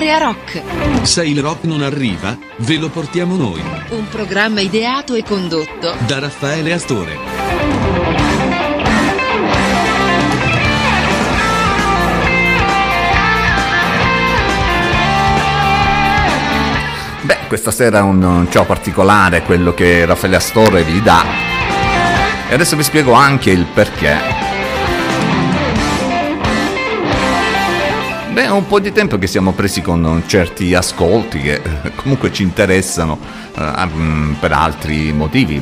Area Rock. Se il rock non arriva, ve lo portiamo noi. Un programma ideato e condotto da Raffaele Astore. Beh, questa sera è un ciò particolare quello che Raffaele Astore vi dà. E adesso vi spiego anche il perché. Beh, è un po' di tempo che siamo presi con certi ascolti che comunque ci interessano per altri motivi,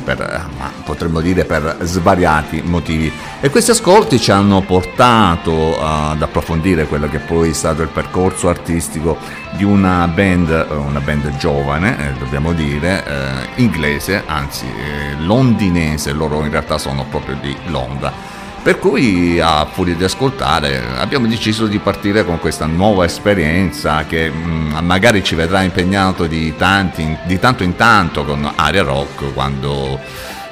potremmo dire per svariati motivi. E questi ascolti ci hanno portato ad approfondire quello che poi è stato il percorso artistico di una band giovane, dobbiamo dire, inglese, anzi londinese, loro in realtà sono proprio di Londra. Per cui, a furia di ascoltare, abbiamo deciso di partire con questa nuova esperienza che magari ci vedrà impegnato di tanto in tanto con Area Rock, quando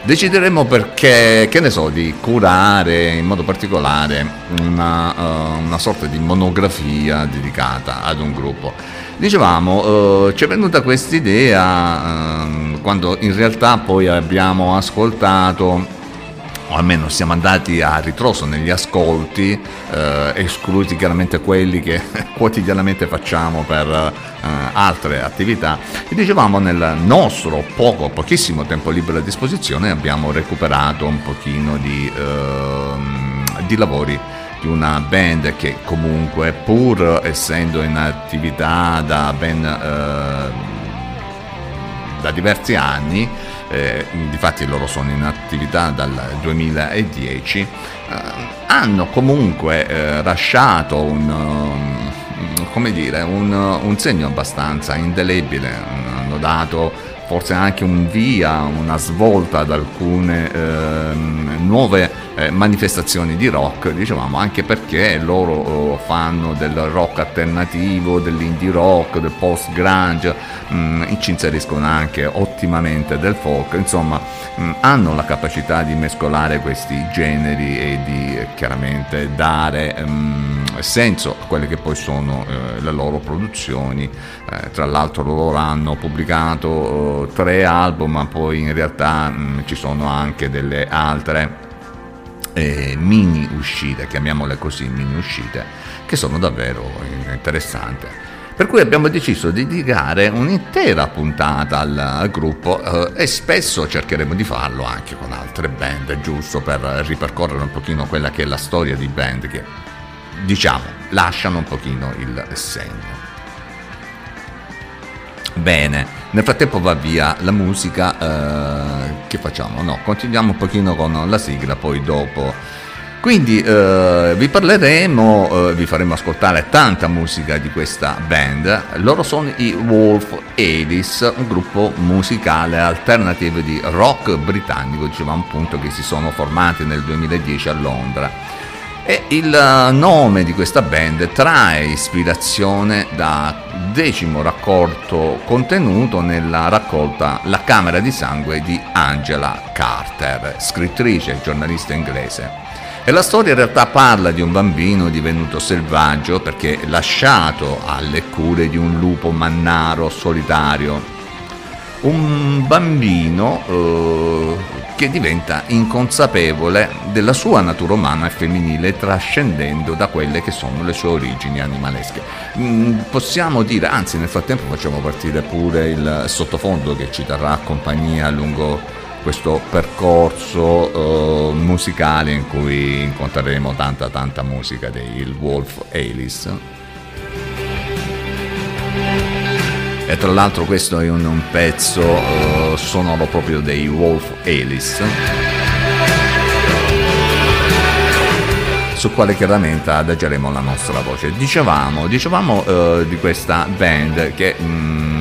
decideremo, perché, che ne so, di curare in modo particolare una sorta di monografia dedicata ad un gruppo. Dicevamo, ci è venuta questa idea quando in realtà poi abbiamo ascoltato, o almeno siamo andati a ritroso negli ascolti, esclusi chiaramente quelli che quotidianamente facciamo per altre attività, e dicevamo, nel nostro pochissimo tempo libero a disposizione abbiamo recuperato un pochino di lavori di una band che comunque, pur essendo in attività da diversi anni, difatti loro sono in attività dal 2010, hanno comunque lasciato un segno abbastanza indelebile, hanno dato forse anche un via, una svolta ad alcune nuove manifestazioni di rock, dicevamo, anche perché loro fanno del rock alternativo, dell'indie rock, del post grunge, ci inseriscono anche ottimamente del folk, insomma hanno la capacità di mescolare questi generi e di chiaramente dare senso a quelle che poi sono le loro produzioni. Tra l'altro loro hanno pubblicato 3 album, ma poi in realtà ci sono anche delle altre mini uscite, chiamiamole così, mini uscite, che sono davvero interessanti. Per cui abbiamo deciso di dedicare un'intera puntata al gruppo, e spesso cercheremo di farlo anche con altre band, giusto per ripercorrere un pochino quella che è la storia di band che, diciamo, lasciano un pochino il segno. Bene, nel frattempo va via la musica, che facciamo? No, continuiamo un pochino con la sigla, poi dopo. Quindi vi faremo ascoltare tanta musica di questa band. Loro sono i Wolf Alice, un gruppo musicale alternativo di rock britannico, dicevamo appunto, che si sono formati nel 2010 a Londra. E il nome di questa band trae ispirazione da 10° raccolto contenuto nella raccolta La Camera di Sangue di Angela Carter, scrittrice e giornalista inglese. E la storia in realtà parla di un bambino divenuto selvaggio perché lasciato alle cure di un lupo mannaro solitario. Un bambino che diventa inconsapevole della sua natura umana e femminile, trascendendo da quelle che sono le sue origini animalesche. Possiamo dire, anzi nel frattempo facciamo partire pure il sottofondo che ci terrà compagnia lungo questo percorso musicale in cui incontreremo tanta musica dei Wolf Alice. E tra l'altro questo è un pezzo sonoro proprio dei Wolf Alice, su quale chiaramente adageremo la nostra voce. Dicevamo di questa band che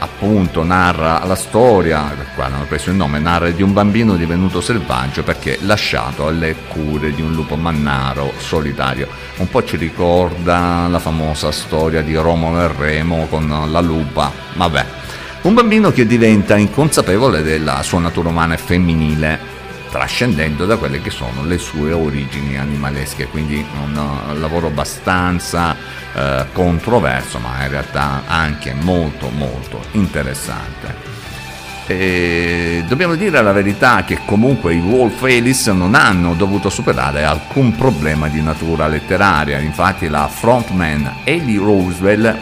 appunto narra la storia, per cui hanno preso il nome, narra di un bambino divenuto selvaggio perché lasciato alle cure di un lupo mannaro solitario. Un po' ci ricorda la famosa storia di Romolo e Remo con la lupa, vabbè. Un bambino che diventa inconsapevole della sua natura umana e femminile, trascendendo da quelle che sono le sue origini animalesche, quindi un lavoro abbastanza controverso, ma in realtà anche molto molto interessante. E dobbiamo dire la verità che comunque i Wolf Alice non hanno dovuto superare alcun problema di natura letteraria, infatti la frontman Ellie Roosevelt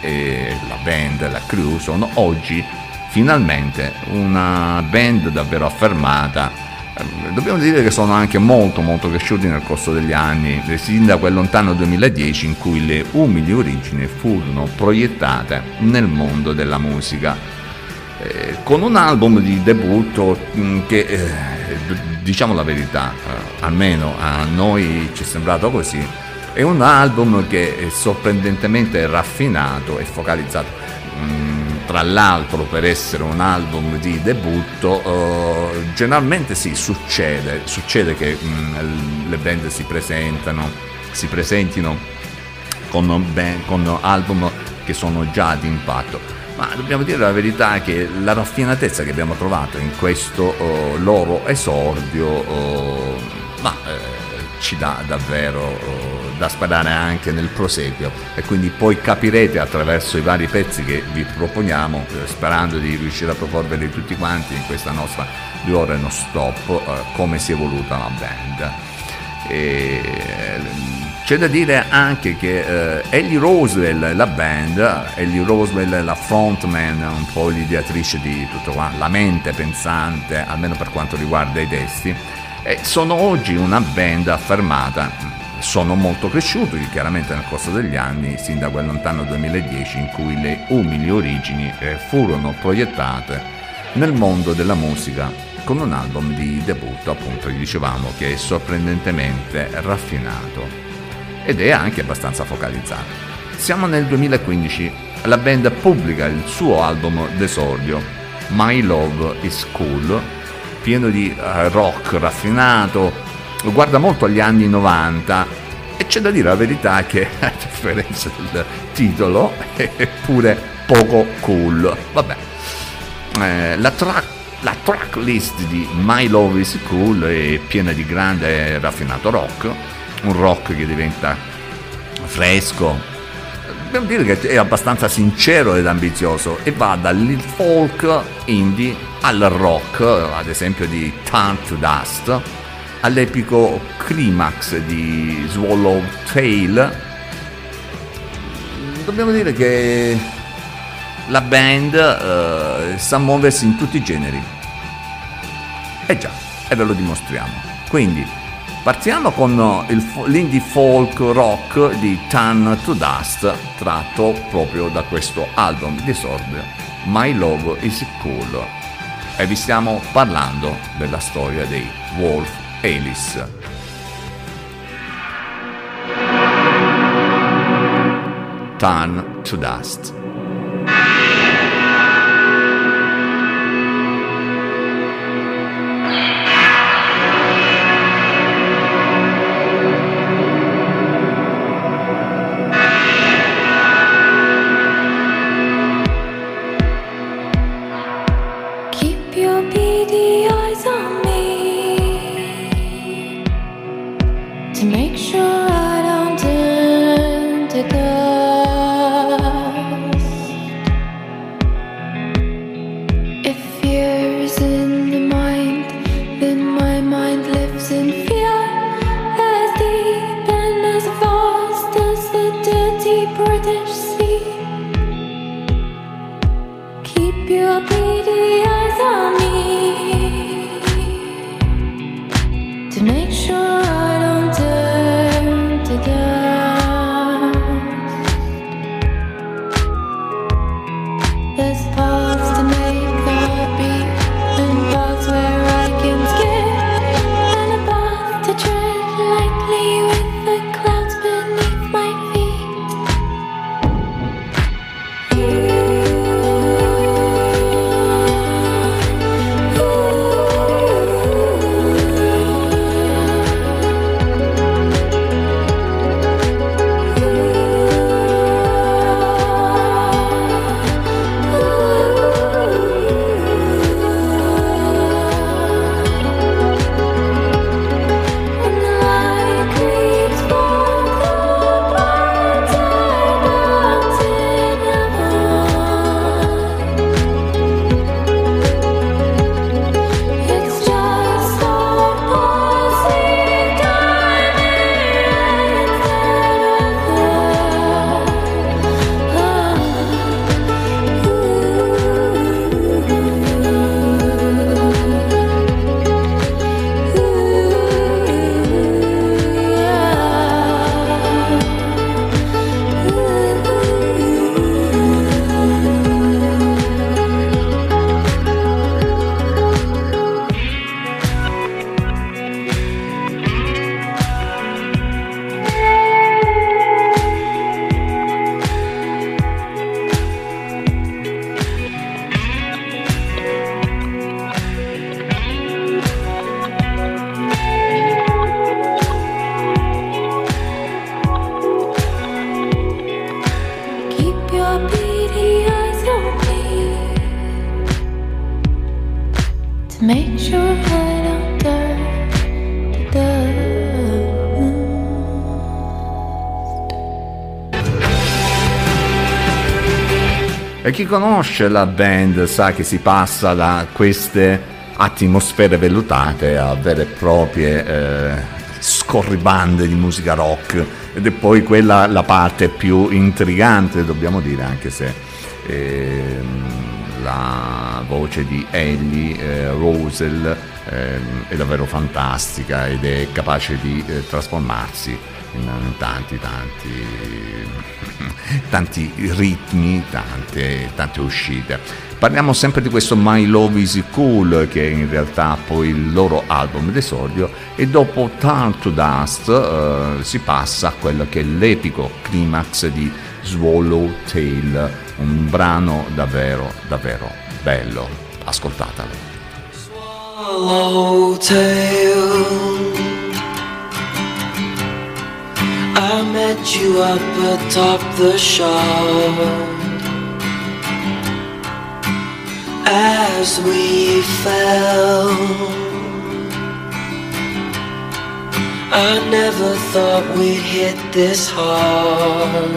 e la band, la crew, sono oggi finalmente una band davvero affermata. Dobbiamo dire che sono anche molto molto cresciuti nel corso degli anni, sin da quel lontano 2010 in cui le umili origini furono proiettate nel mondo della musica, con un album di debutto che, diciamo la verità, almeno a noi ci è sembrato così, è un album che è sorprendentemente raffinato e focalizzato. Tra l'altro, per essere un album di debutto, generalmente succede che le band si presentino con album che sono già di impatto. Ma dobbiamo dire la verità che la raffinatezza che abbiamo trovato in questo loro esordio ci dà davvero da sperare anche nel proseguio, e quindi poi capirete attraverso i vari pezzi che vi proponiamo, sperando di riuscire a proporveli tutti quanti in questa nostra 2 ore non stop, come si è evoluta la band. C'è da dire anche che Ellie Roosevelt, la band, Ellie Roosevelt la frontman, un po' l'ideatrice di tutto qua, la mente pensante, almeno per quanto riguarda i testi, e sono oggi una band affermata. Sono molto cresciuti chiaramente nel corso degli anni, sin da quel lontano 2010 in cui le umili origini furono proiettate nel mondo della musica, con un album di debutto, appunto, vi dicevamo, che è sorprendentemente raffinato ed è anche abbastanza focalizzato. Siamo nel 2015, la band pubblica il suo album d'esordio, My Love is Cool, pieno di rock raffinato, guarda molto agli anni 90, e c'è da dire la verità che, a differenza del titolo, è pure poco cool. Vabbè, la tracklist di My Love is Cool è piena di grande e raffinato rock, un rock che diventa fresco, devo dire che è abbastanza sincero ed ambizioso, e va dal folk indie al rock, ad esempio di Turn to Dust, all'epico climax di Swallowtail. Dobbiamo dire che la band sa muoversi in tutti i generi, e già, e ve lo dimostriamo. Quindi partiamo con l'indie folk rock di Turn to Dust, tratto proprio da questo album d'esordio, My Love is Cool, e vi stiamo parlando della storia dei Wolf Alice. Turn to Dust. E chi conosce la band sa che si passa da queste atmosfere vellutate a vere e proprie scorribande di musica rock, ed è poi quella la parte più intrigante, dobbiamo dire, anche se la voce di Ellie Rosell è davvero fantastica ed è capace di trasformarsi in tanti ritmi, tante uscite. Parliamo sempre di questo My Love Is Cool, che è in realtà poi il loro album d'esordio, e dopo Turn to Dust si passa a quello che è l'epico climax di Swallowtail, un brano davvero davvero bello. Ascoltatelo. Swallowtail, I met you up atop the shore. As we fell, I never thought we'd hit this hard.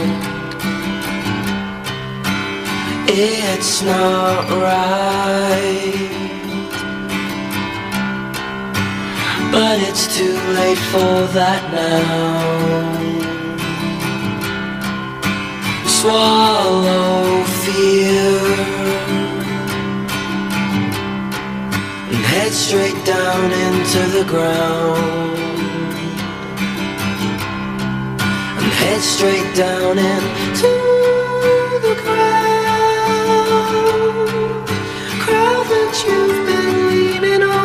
It's not right, but it's too late for that now. Swallow fear and head straight down into the ground, and head straight down into the crowd, crowd that you've been leaning on.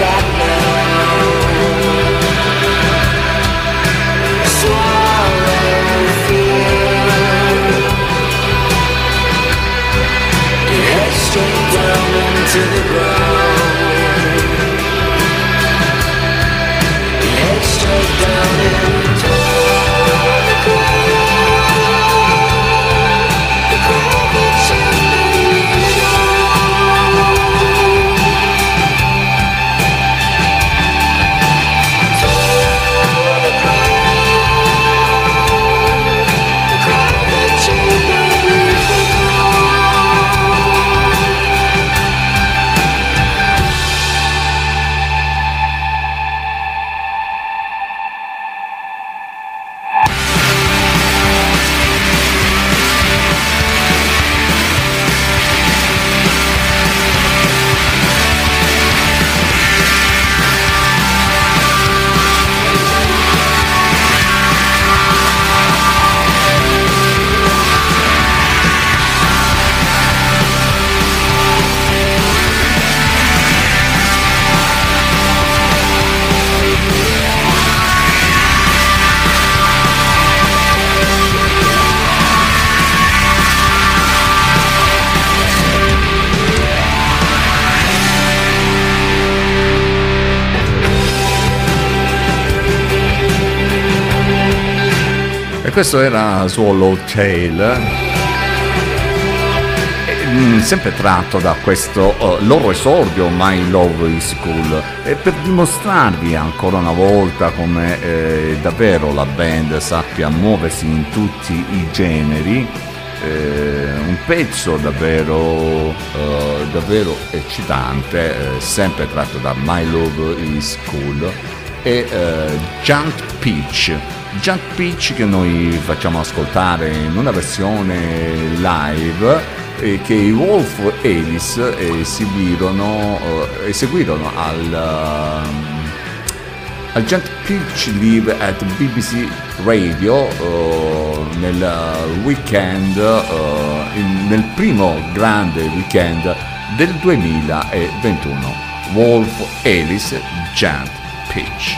That now. E questo era Swallowtail, sempre tratto da questo loro esordio My Love Is Cool, per dimostrarvi ancora una volta come davvero la band sappia muoversi in tutti i generi. Un pezzo davvero eccitante, sempre tratto da My Love Is Cool, e Junk Peach. Junk Peach che noi facciamo ascoltare in una versione live che i Wolf Alice eseguirono al Junk Peach Live at BBC Radio nel weekend, nel primo grande weekend del 2021. Wolf Alice, Junk Peach.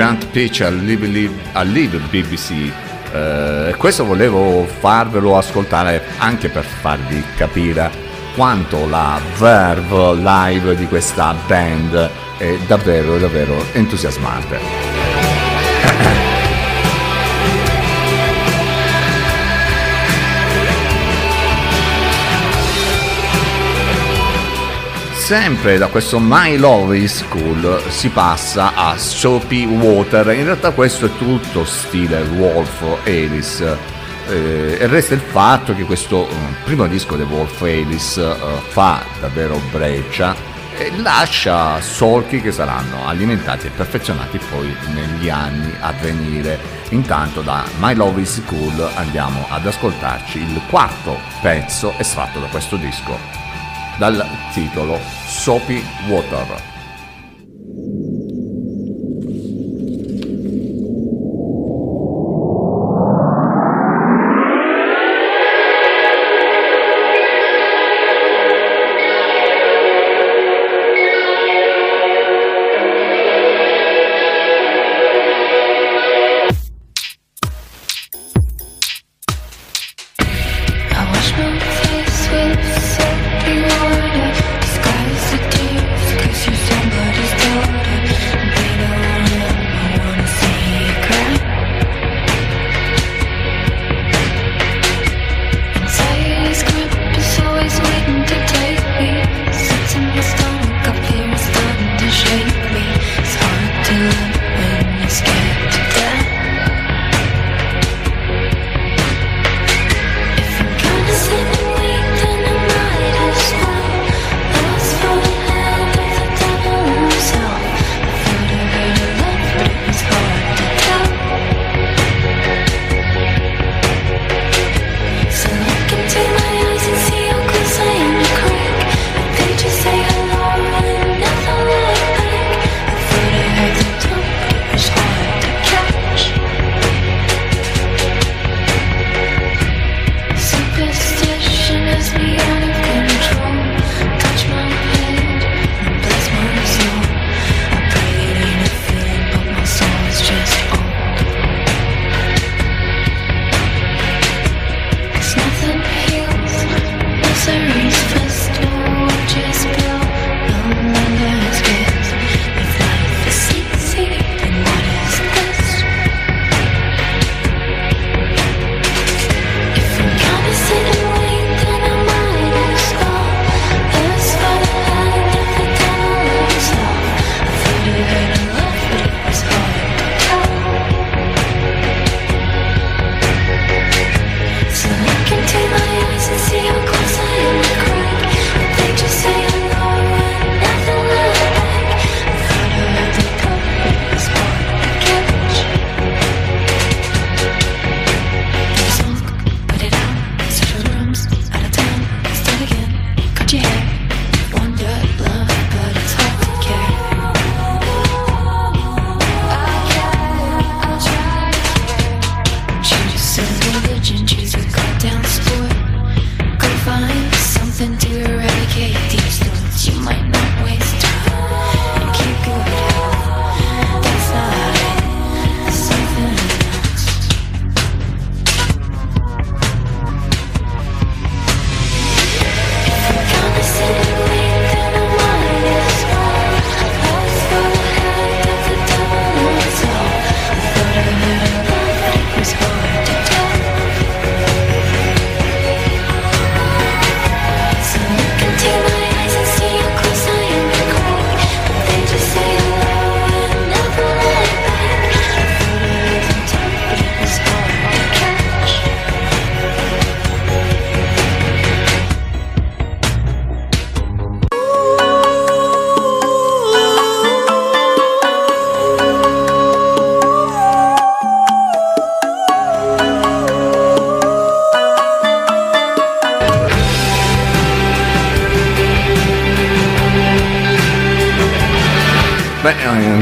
Grant Pitch al live BBC. Questo volevo farvelo ascoltare anche per farvi capire quanto la verve live di questa band è davvero davvero entusiasmante. Sempre da questo My Love Is Cool si passa a Soapy Water. In realtà questo è tutto stile Wolf Alice, e resta il fatto che questo primo disco di Wolf Alice fa davvero breccia e lascia solchi che saranno alimentati e perfezionati poi negli anni a venire. Intanto da My Love Is Cool andiamo ad ascoltarci il quarto pezzo estratto da questo disco, dal titolo Soapy Water.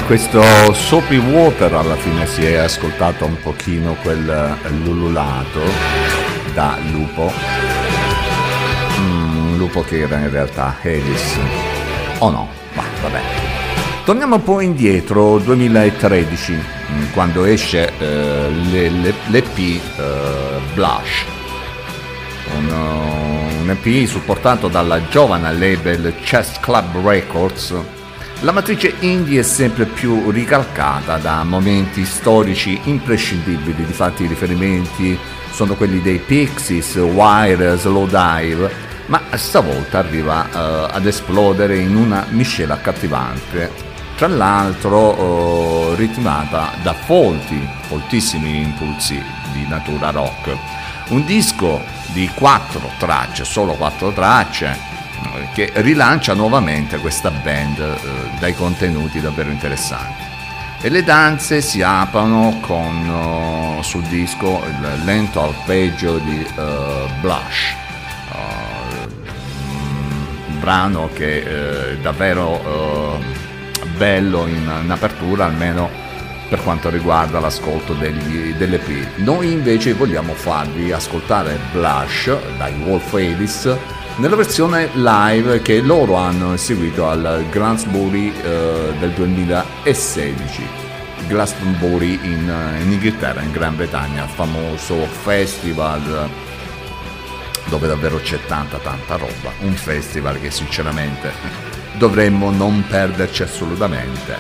Questo Soapy Water alla fine si è ascoltato un pochino quel ululato da lupo, lupo che era in realtà Alice, o no, ma vabbè, Torniamo un po' indietro, 2013, quando esce l'EP Blush, un EP supportato dalla giovane label Chess Club Records. La matrice indie è sempre più ricalcata da momenti storici imprescindibili, difatti i riferimenti sono quelli dei Pixies, Wire, Slowdive, ma stavolta arriva ad esplodere in una miscela accattivante, tra l'altro ritmata da foltissimi impulsi di natura rock. Un disco di 4 tracce, solo 4 tracce, che rilancia nuovamente questa band dai contenuti davvero interessanti. E le danze si aprono con sul disco il lento arpeggio di Blush, brano che è davvero bello in apertura, almeno per quanto riguarda l'ascolto dell'EP. Noi invece vogliamo farvi ascoltare Blush dai Wolf Alice nella versione live che loro hanno eseguito al Glastonbury del 2016. Glastonbury in Inghilterra, in Gran Bretagna, famoso festival dove davvero c'è tanta roba, un festival che sinceramente dovremmo non perderci assolutamente,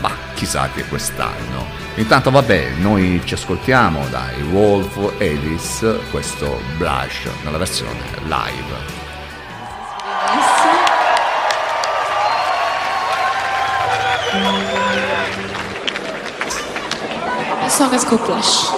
ma chissà che quest'anno. Intanto vabbè, noi ci ascoltiamo dai Wolf Alice questo Blush nella versione live. The song is called Blush.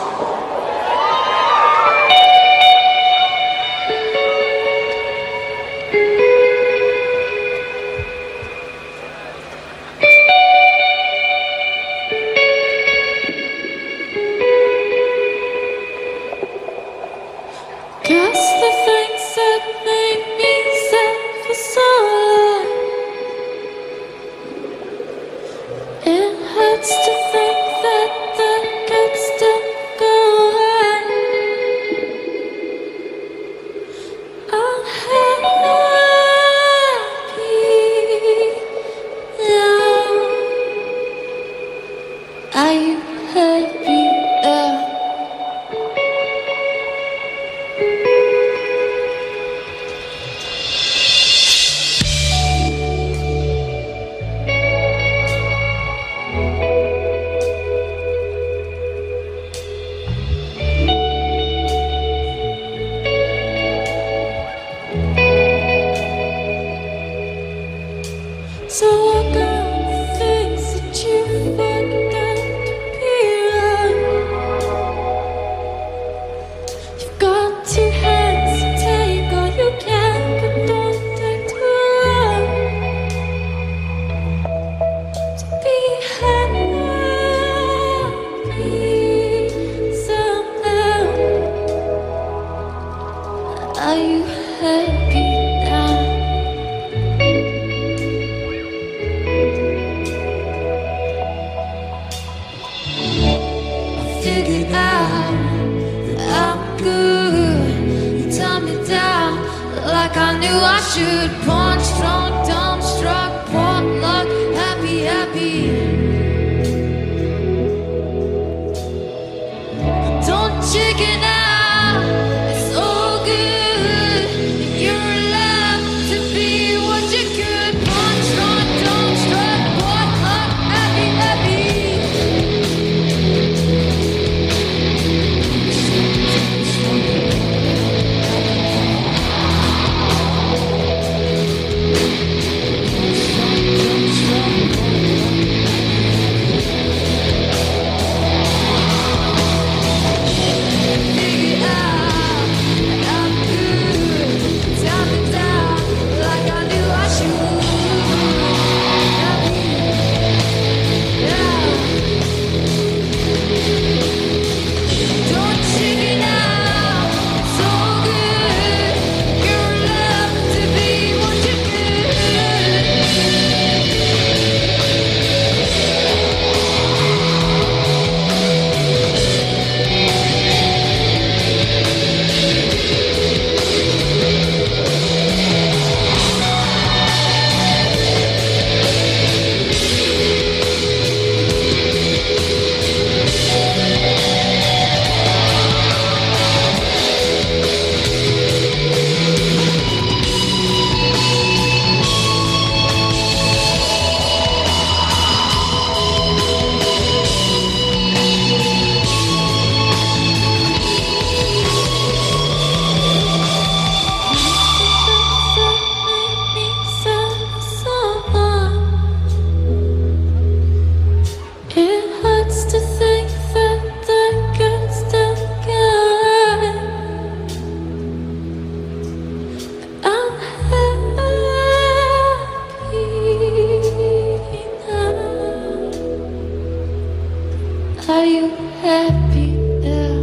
happy now.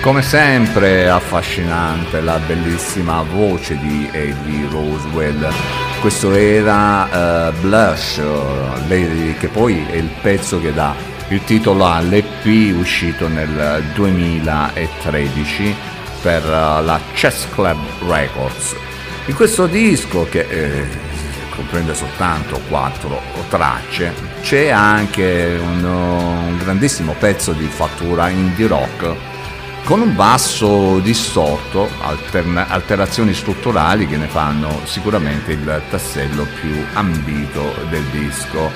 Come sempre affascinante la bellissima voce di Eddie Roswell. Questo era Blush, che poi è il pezzo che dà il titolo all'EP uscito nel 2013 per la Chess Club Records. In questo disco, che comprende soltanto 4 tracce, c'è anche un grandissimo pezzo di fattura indie rock con un basso distorto, alterazioni strutturali che ne fanno sicuramente il tassello più ambito del disco.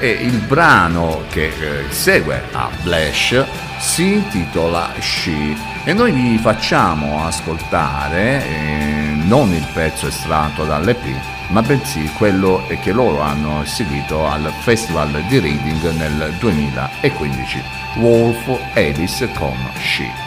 E il brano che segue a Blush si intitola She, e noi vi facciamo ascoltare non il pezzo estratto dall'EP, ma bensì quello che loro hanno seguito al Festival di Reading nel 2015, Wolf Alice con She.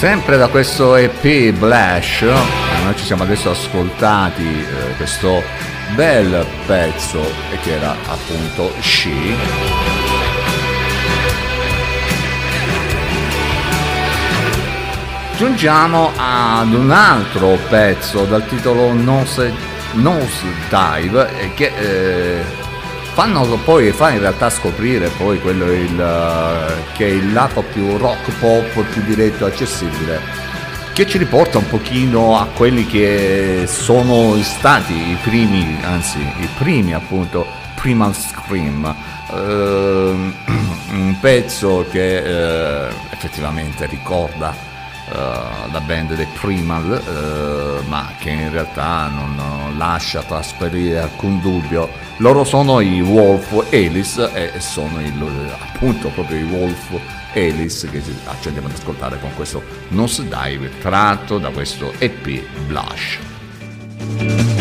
Sempre da questo EP Blush, noi ci siamo adesso ascoltati questo bel pezzo che era appunto She. Giungiamo ad un altro pezzo dal titolo Nose Dive, che fanno poi, fa in realtà scoprire poi quello che è il lato più rock pop, più diretto, accessibile, che ci riporta un pochino a quelli che sono stati i primi, anzi i primi appunto, Primal Scream, un pezzo che effettivamente ricorda la band dei Primal, ma che in realtà non lascia trasferire alcun dubbio. Loro sono i Wolf Alice e sono appunto proprio i Wolf Alice che ci andiamo ad ascoltare con questo Nosedive tratto da questo EP Blush.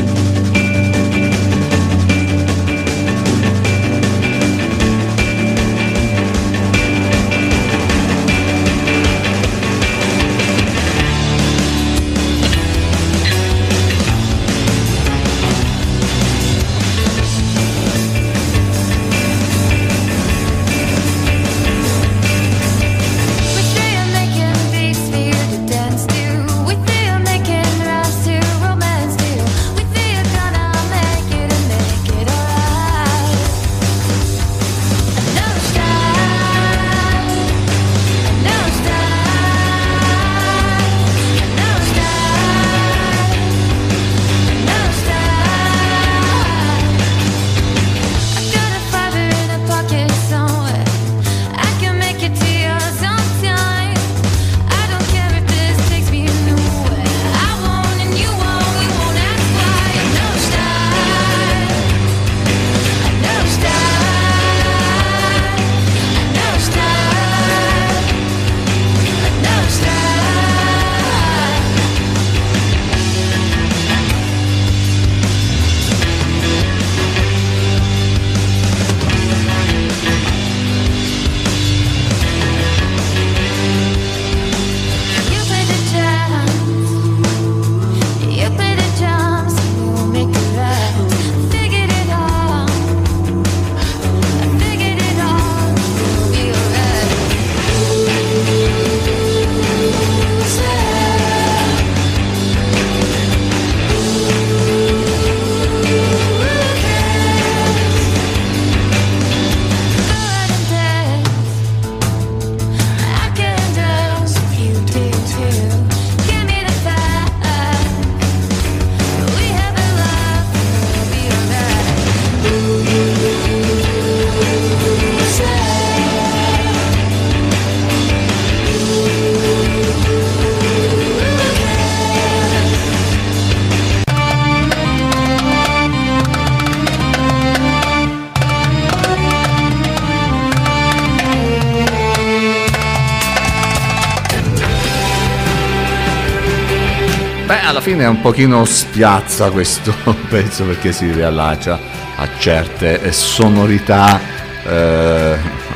È un pochino spiazza questo pezzo perché si riallaccia a certe sonorità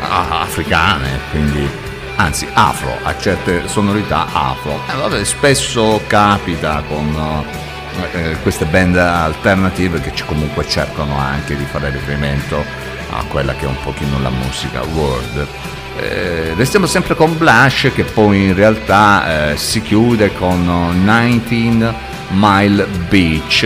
africane, quindi anzi afro, a certe sonorità afro. Vabbè, spesso capita con queste band alternative che comunque cercano anche di fare riferimento a quella che è un pochino la musica world. Restiamo sempre con Blush, che poi in realtà si chiude con 19 Mile Beach,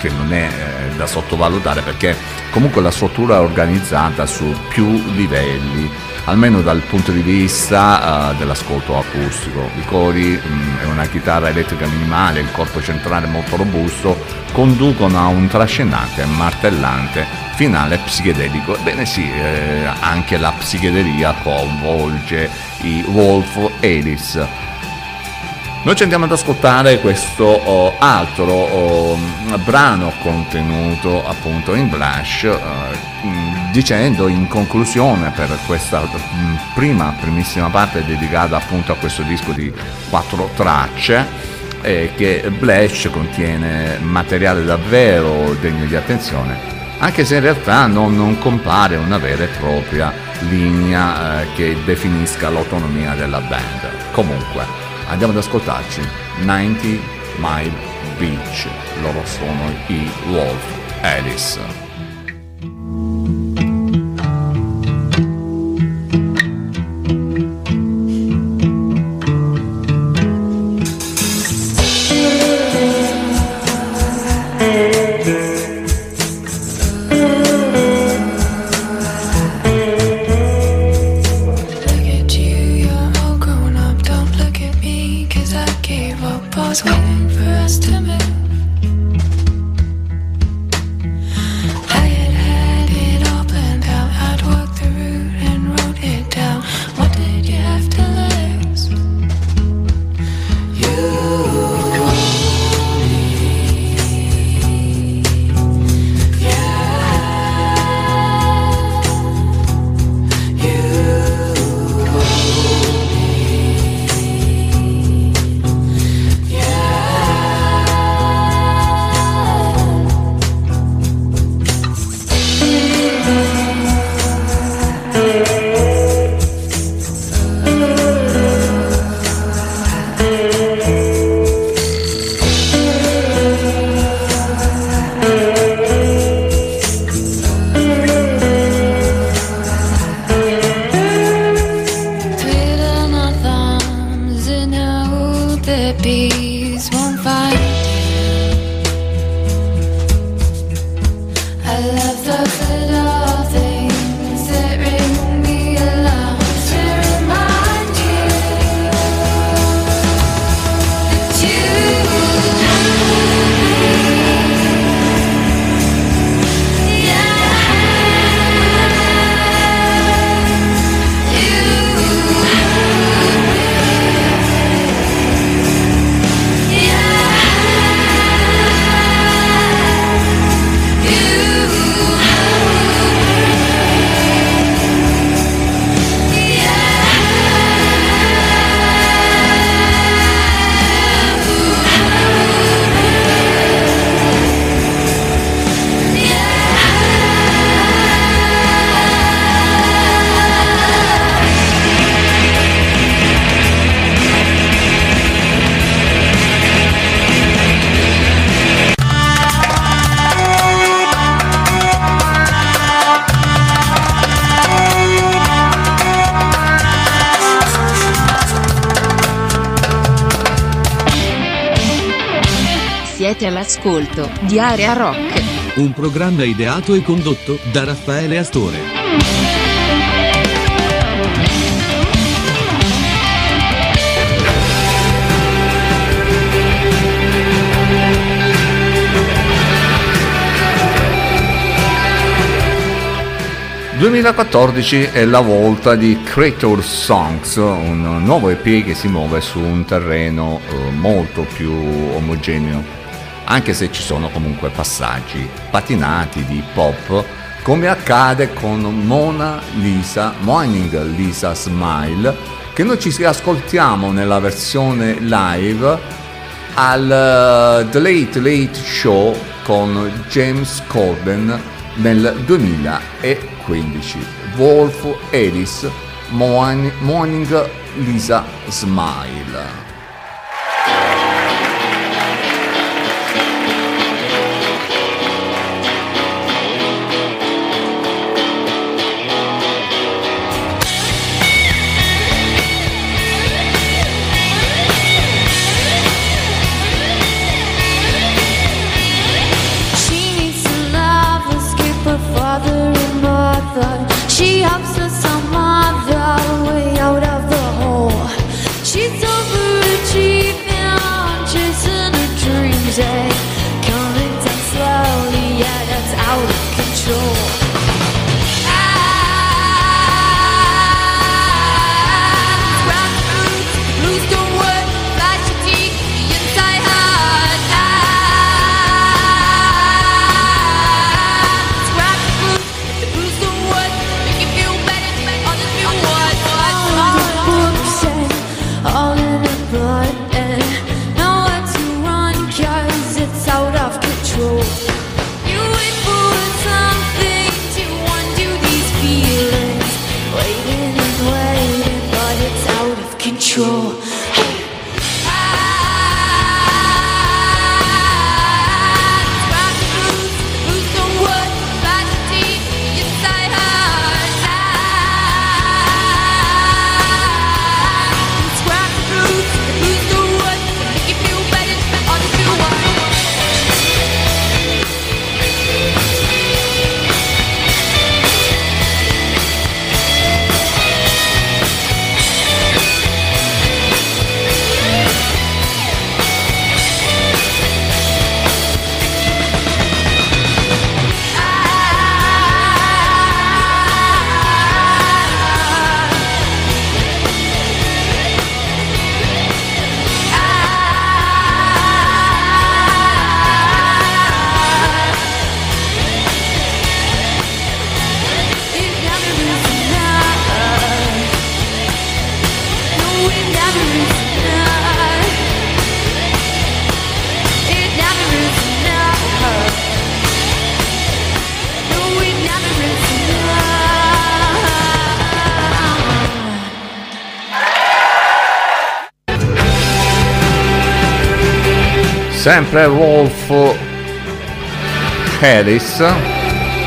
che non è da sottovalutare perché comunque la struttura è organizzata su più livelli, almeno dal punto di vista dell'ascolto acustico. I cori e una chitarra elettrica minimale, il corpo centrale molto robusto conducono a un trascinante e martellante finale psichedelico. Ebbene sì, anche la psichedelia coinvolge i Wolf Alice. Noi ci andiamo ad ascoltare questo altro brano contenuto appunto in Blush, dicendo in conclusione per questa primissima parte dedicata appunto a questo disco di 4 tracce, che Blush contiene materiale davvero degno di attenzione, anche se in realtà non compare una vera e propria linea che definisca l'autonomia della band. Comunque, andiamo ad ascoltarci 90 Mile Beach, loro sono i Wolf Alice. Siete all'ascolto di Area Rock, un programma ideato e condotto da Raffaele Astore. Il 2014 è la volta di Creature Songs, un nuovo EP che si muove su un terreno molto più omogeneo, anche se ci sono comunque passaggi patinati di pop, come accade con Morning Lisa Smile, che noi ci ascoltiamo nella versione live al The Late Late Show con James Corden nel 2015. Wolf Alice, Morning Lisa Smile. Sempre Wolf Harris,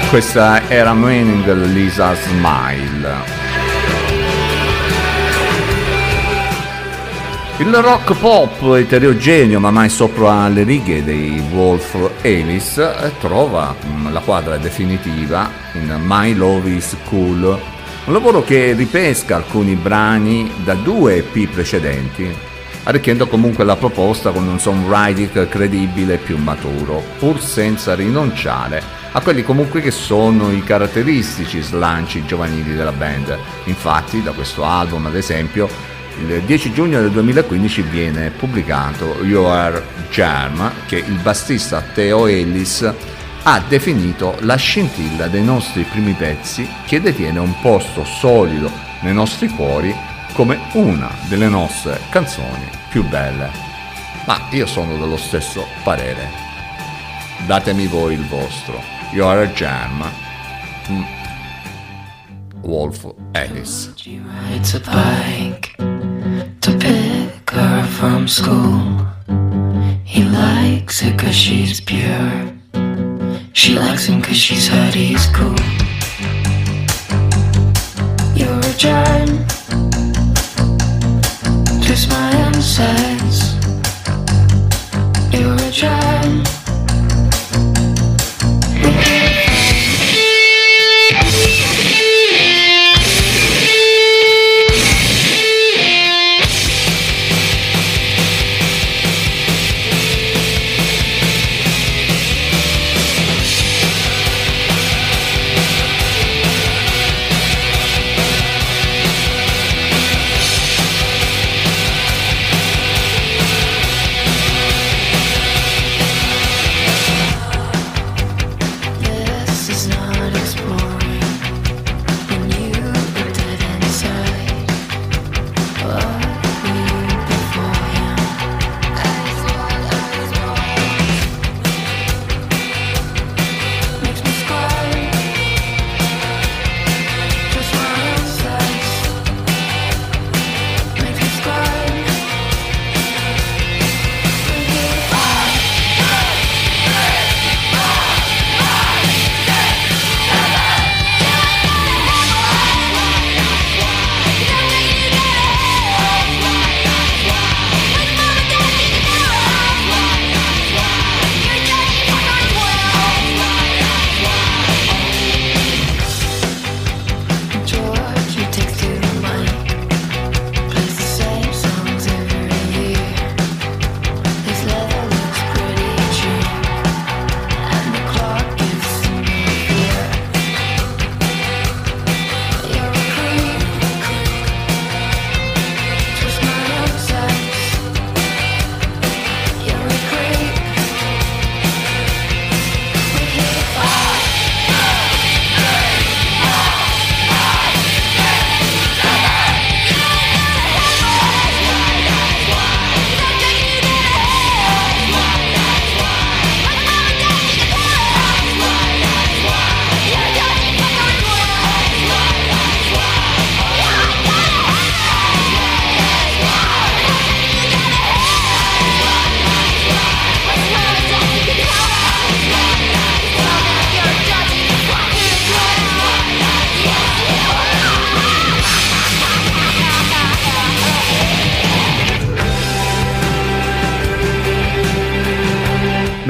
questa era Morning Lisa Smile. Il rock pop eterogeneo ma mai sopra le righe dei Wolf Alice trova la quadra definitiva in My Love Is Cool, un lavoro che ripesca alcuni brani da due EP precedenti, arricchendo comunque la proposta con un songwriting credibile e più maturo, pur senza rinunciare a quelli comunque che sono i caratteristici slanci giovanili della band. Infatti da questo album, ad esempio, il 10 giugno del 2015 viene pubblicato Your Charm, che il bassista Theo Ellis ha definito la scintilla dei nostri primi pezzi, che detiene un posto solido nei nostri cuori come una delle nostre canzoni più belle. Ma io sono dello stesso parere, datemi voi il vostro. Your Charm, Wolf Alice. She rides a bike to pick her from school. He likes her cause she's pure. She likes him cause she's heard he's cool. You're a charm, twist my insides. You're a charm.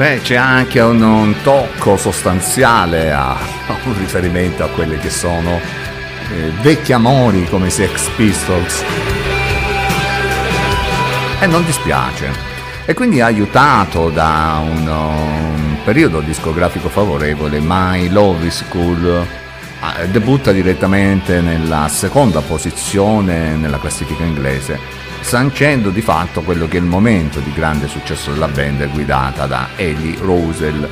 Beh, c'è anche un tocco sostanziale, a un riferimento a quelli che sono vecchi amori come i Sex Pistols, e non dispiace, e quindi aiutato da un periodo discografico favorevole. My Love Is Cool debutta direttamente nella seconda posizione nella classifica inglese, sancendo di fatto quello che è il momento di grande successo della band guidata da Eli Rosell.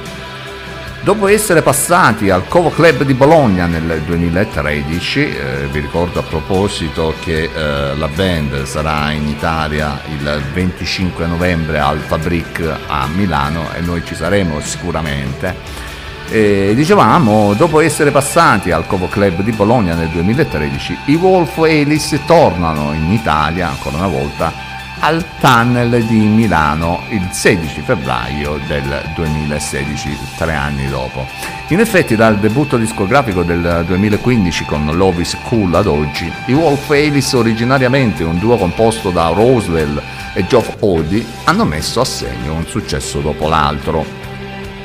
Dopo essere passati al Covo Club di Bologna nel 2013, vi ricordo a proposito che la band sarà in Italia il 25 novembre al Fabric a Milano, e noi ci saremo sicuramente. E dicevamo, dopo essere passati al Covo Club di Bologna nel 2013, i Wolf Alice tornano in Italia ancora una volta al Tunnel di Milano il 16 febbraio del 2016, 3 anni dopo. In effetti dal debutto discografico del 2015 con Love Is Cool ad oggi, i Wolf Alice, originariamente un duo composto da Rosell e Geoff Hawley hanno messo a segno un successo dopo l'altro.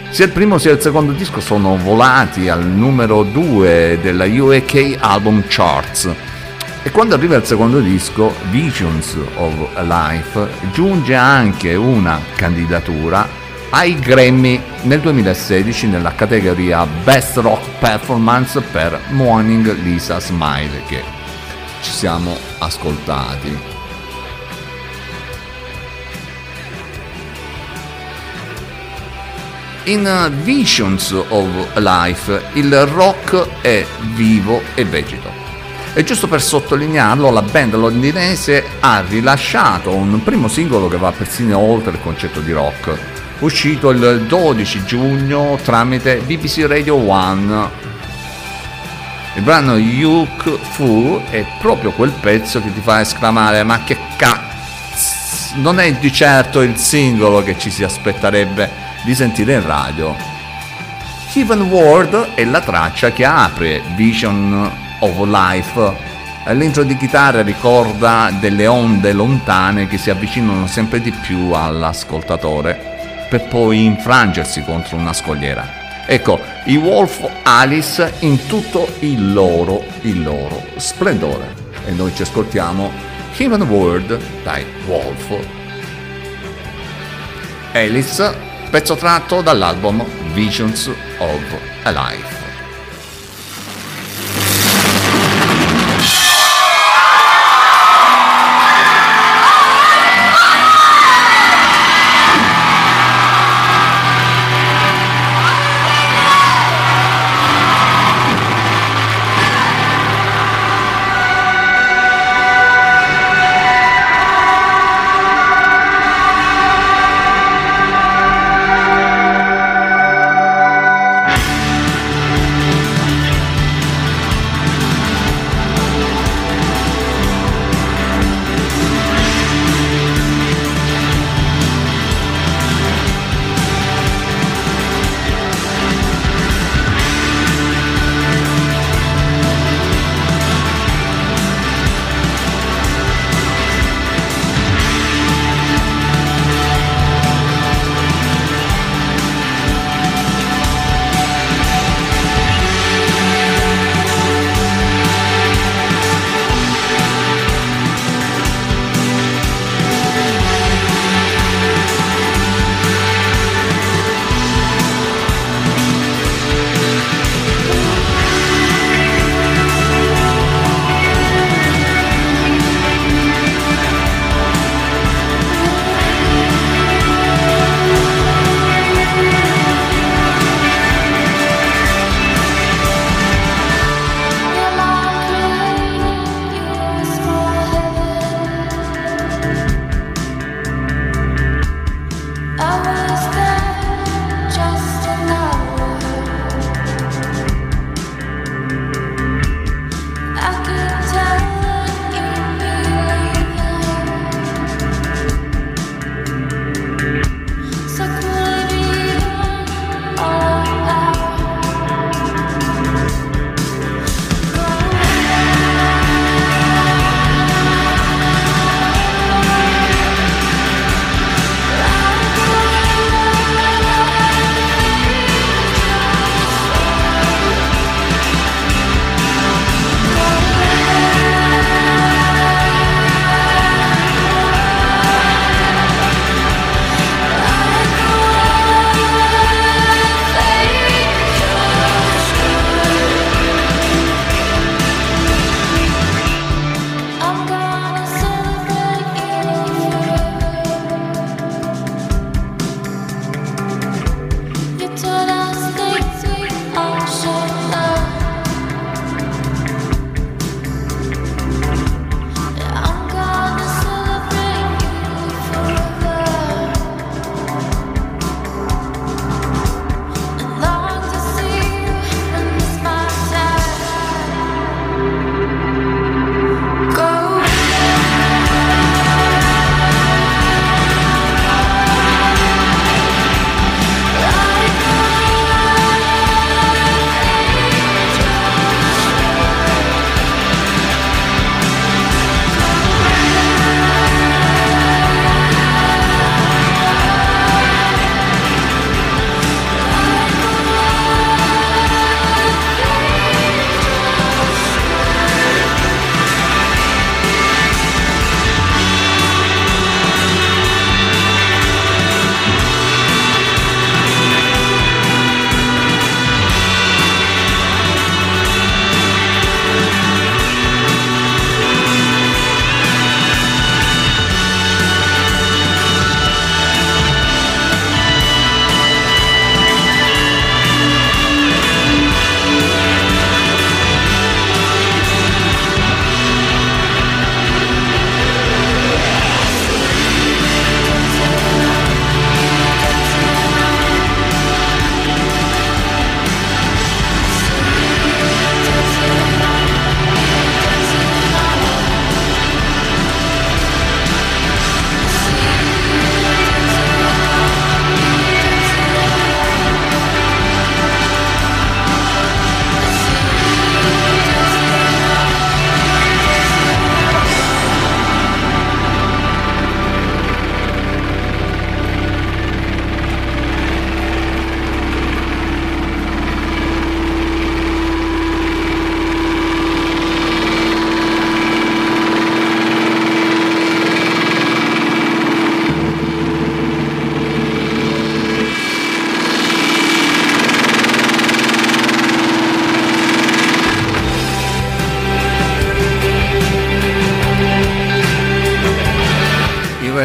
Sia il primo sia il secondo disco sono volati al numero 2 della UK Album Charts, e quando arriva il secondo disco, Visions of Life, giunge anche una candidatura ai Grammy nel 2016 nella categoria Best Rock Performance per Morning Lisa Smile, che ci siamo ascoltati. In Visions of Life il rock è vivo e vegeto, e giusto per sottolinearlo la band londinese ha rilasciato un primo singolo che va persino oltre il concetto di rock, uscito il 12 giugno tramite BBC Radio 1. Il brano Yuk Fu è proprio quel pezzo che ti fa esclamare ma che cazzo, non è di certo il singolo che ci si aspetterebbe di sentire in radio. Heaven World è la traccia che apre Vision of Life. L'intro di chitarra ricorda delle onde lontane che si avvicinano sempre di più all'ascoltatore per poi infrangersi contro una scogliera. Ecco, i Wolf Alice in tutto il loro splendore. E noi ci ascoltiamo Heaven World dai Wolf Alice, pezzo tratto dall'album Visions of Life.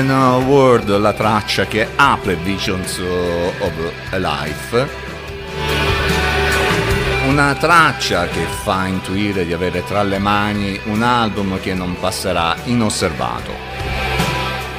Foreign World, la traccia che apre Visions of Life, una traccia che fa intuire di avere tra le mani un album che non passerà inosservato.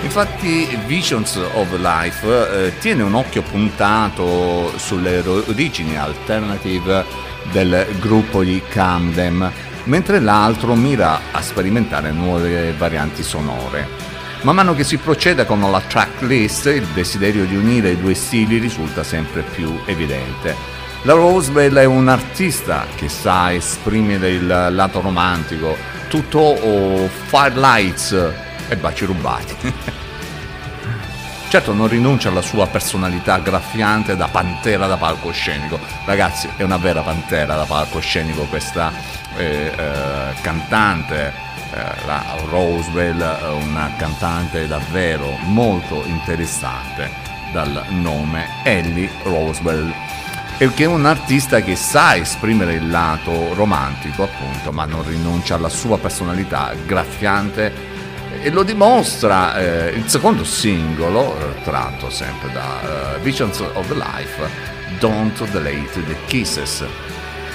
Infatti Visions of Life tiene un occhio puntato sulle origini alternative del gruppo di Camden, mentre l'altro mira a sperimentare nuove varianti sonore. Man mano che si procede con la tracklist, il desiderio di unire i due stili risulta sempre più evidente. La Roswell è un artista che sa esprimere il lato romantico, tutto firelights e baci rubati. Certo non rinuncia alla sua personalità graffiante da pantera da palcoscenico. Ragazzi, è una vera pantera da palcoscenico questa cantante. La Roswell, una cantante davvero molto interessante dal nome Ellie Roswell, e che è un artista che sa esprimere il lato romantico, appunto, ma non rinuncia alla sua personalità graffiante, e lo dimostra il secondo singolo tratto sempre da Visions of Life, Don't Delete the Kisses.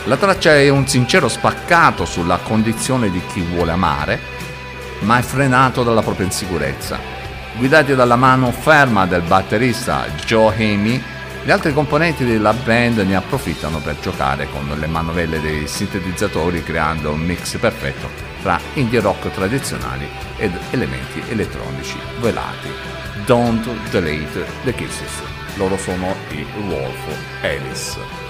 La traccia è un sincero spaccato sulla condizione di chi vuole amare, ma è frenato dalla propria insicurezza. Guidati dalla mano ferma del batterista Joe Hemi, gli altri componenti della band ne approfittano per giocare con le manovelle dei sintetizzatori, creando un mix perfetto tra indie rock tradizionali ed elementi elettronici velati. Don't Delete the Kisses. Loro sono i Wolf Alice.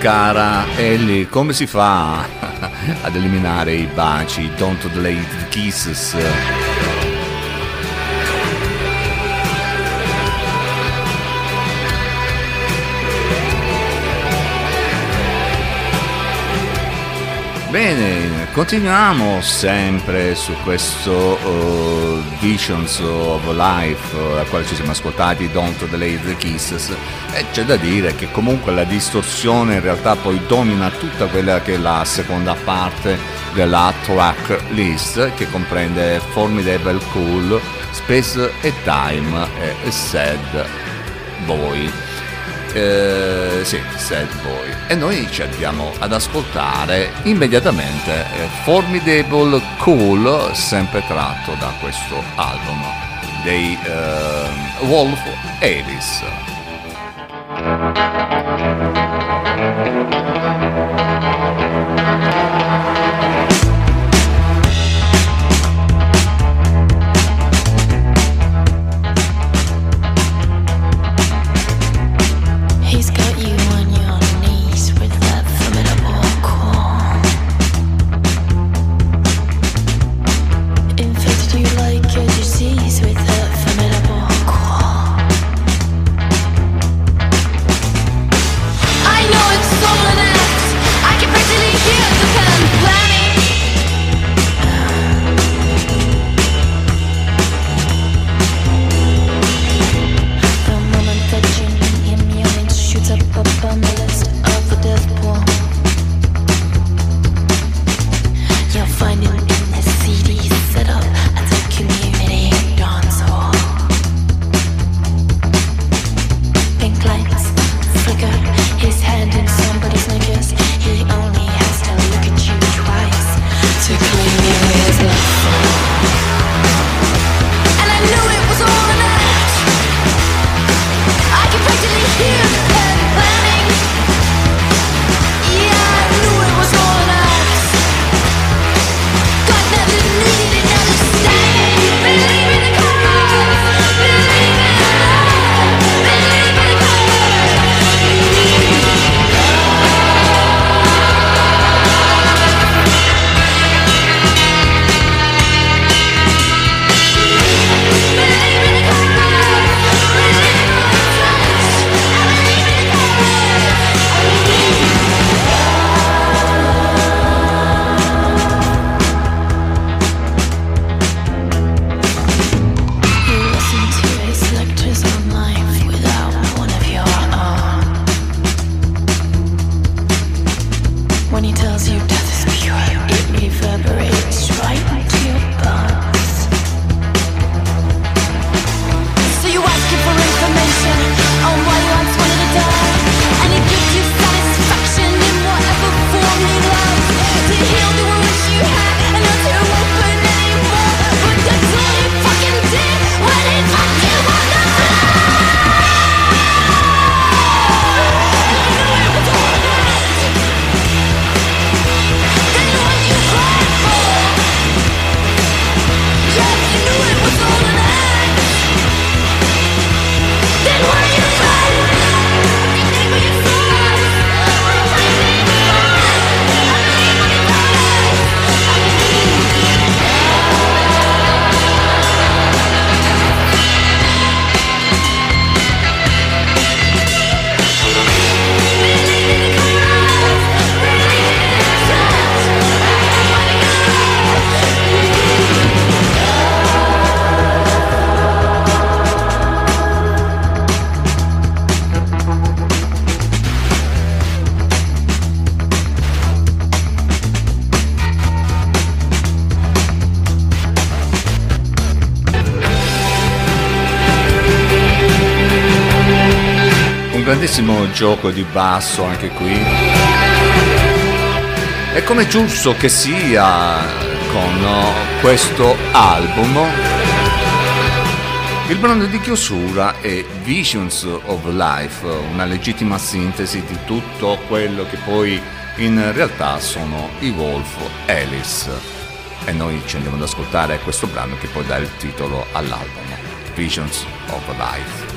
cara Ellie, come si fa ad eliminare i baci? Don't delay the kisses. Bene, continuiamo sempre su questo Visions of Life a quale ci siamo ascoltati, Don't Delay the Kisses, e c'è da dire che comunque la distorsione in realtà poi domina tutta quella che è la seconda parte della track list, che comprende Formidable Cool, Space e Time e Sad Boy. Sì, Sad Boy. E noi ci andiamo ad ascoltare immediatamente Formidable Cool, sempre tratto da questo album dei Wolf Alice. Grandissimo gioco di basso anche qui, e come giusto che sia con questo album, il brano di chiusura è Visions of Life, una legittima sintesi di tutto quello che poi in realtà sono i Wolf Alice, e noi ci andiamo ad ascoltare questo brano che poi dà il titolo all'album, Visions of Life.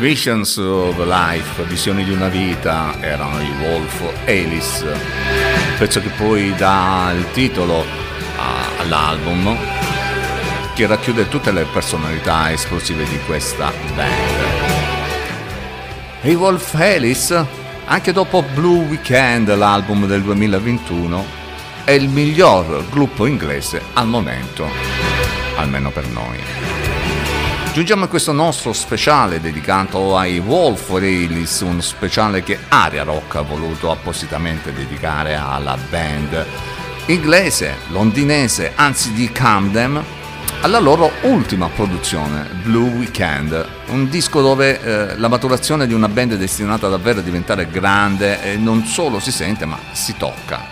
Visions of Life, Visioni di una vita, erano i Wolf Alice, pezzo che poi dà il titolo all'album, che racchiude tutte le personalità esplosive di questa band. E i Wolf Alice, anche dopo Blue Weekend, l'album del 2021, è il miglior gruppo inglese al momento, almeno per noi. Giungiamo a questo nostro speciale dedicato ai Wolf Alice, uno speciale che Aria Rock ha voluto appositamente dedicare alla band inglese, londinese, anzi di Camden, alla loro ultima produzione, Blue Weekend, un disco dove la maturazione di una band è destinata davvero a diventare grande e non solo si sente ma si tocca.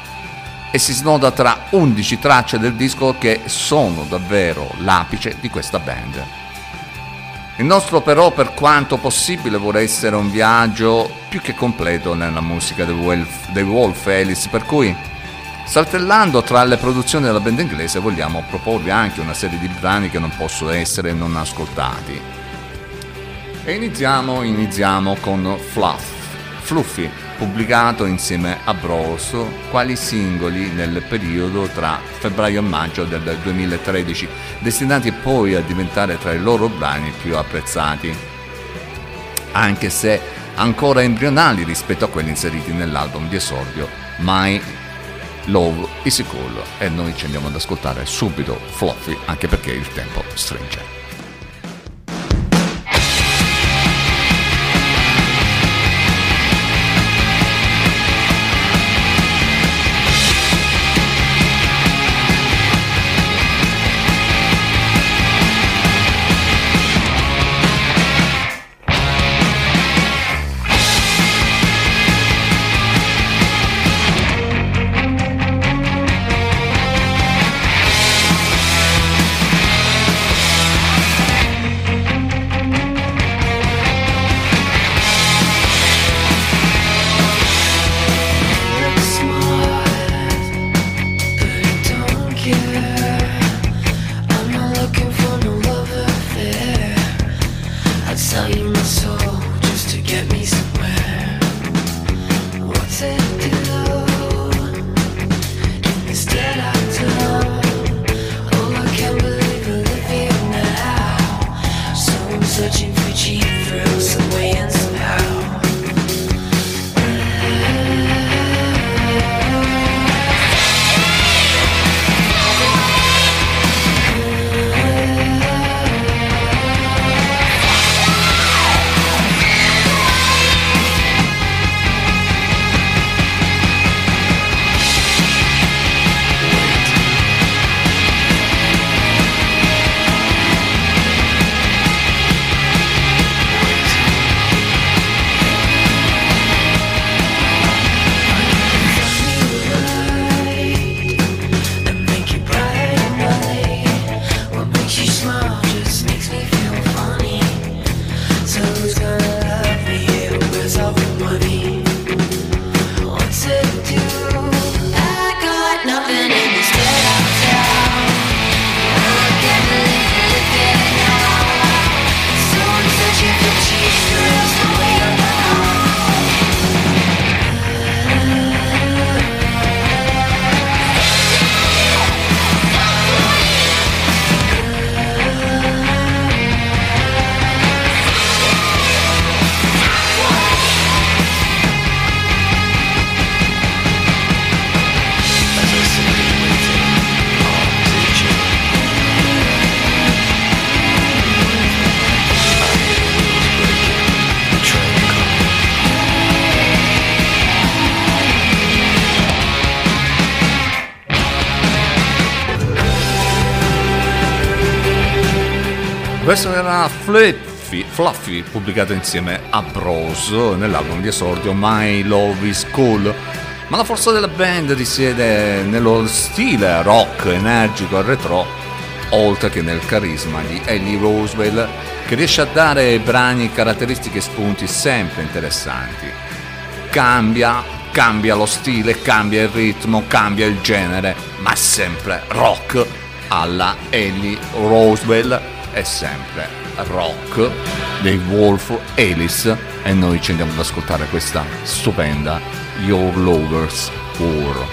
E si snoda tra 11 tracce del disco che sono davvero l'apice di questa band. Il nostro però, per quanto possibile, vuole essere un viaggio più che completo nella musica dei Wolf Alice, per cui saltellando tra le produzioni della band inglese vogliamo proporvi anche una serie di brani che non possono essere non ascoltati. E iniziamo con Fluffy, pubblicato insieme a Bros quali singoli nel periodo tra febbraio e maggio del 2013, destinati poi a diventare tra i loro brani più apprezzati, anche se ancora embrionali rispetto a quelli inseriti nell'album di esordio My Love Is Cool. E noi ci andiamo ad ascoltare subito Fluffy, anche perché il tempo stringe. Questo era Fluffy, pubblicato insieme a Bros nell'album di esordio My Love Is Cool. Ma la forza della band risiede nello stile rock energico e retro, oltre che nel carisma di Ellie Roswell, che riesce a dare ai brani caratteristiche e spunti sempre interessanti. Cambia lo stile, cambia il ritmo, cambia il genere, ma sempre rock alla Ellie Roswell, è sempre rock dei Wolf Alice e noi ci andiamo ad ascoltare questa stupenda Your Lover's War.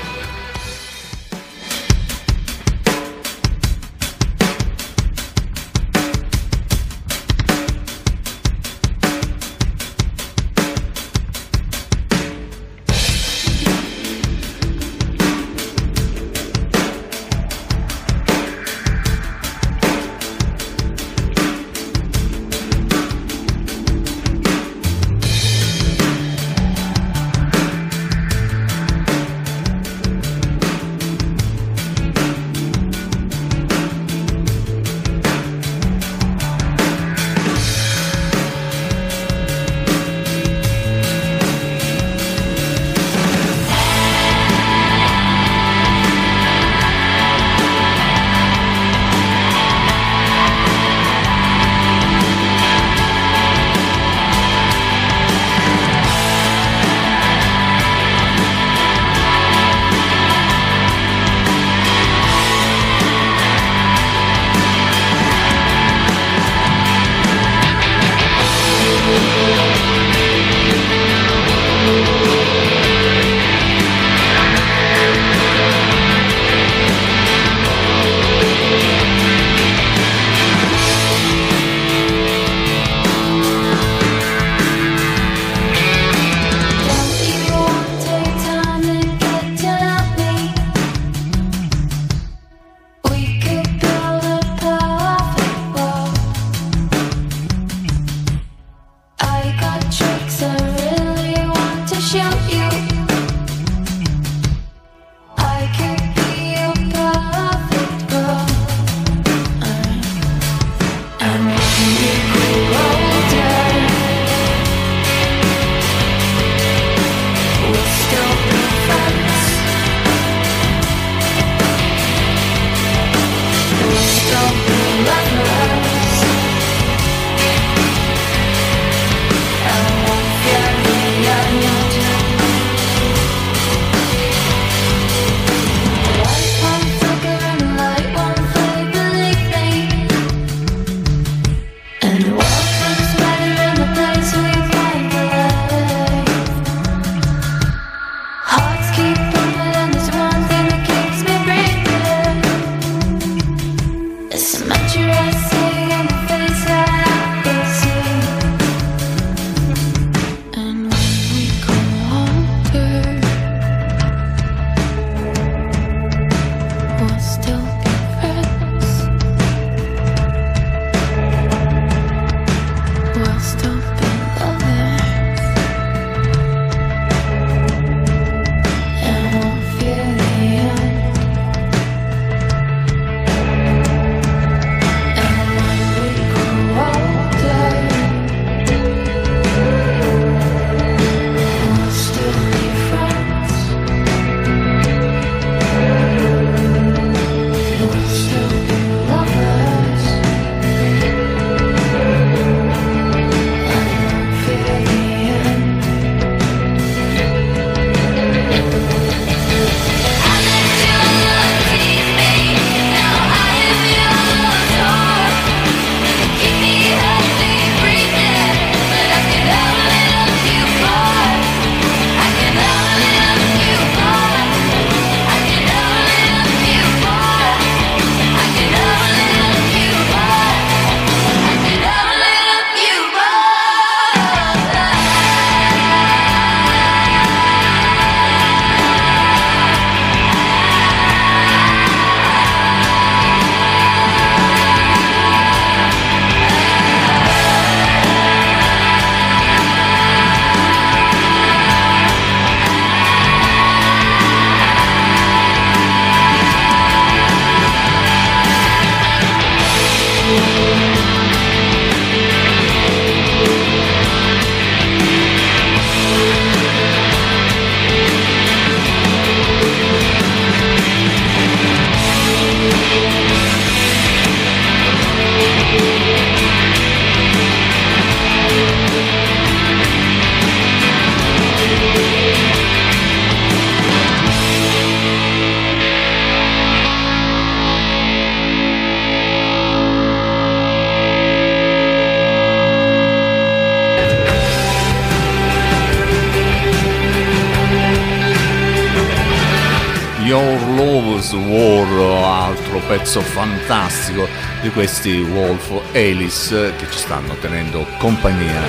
Your Love's War, altro pezzo fantastico di questi Wolf Alice che ci stanno tenendo compagnia.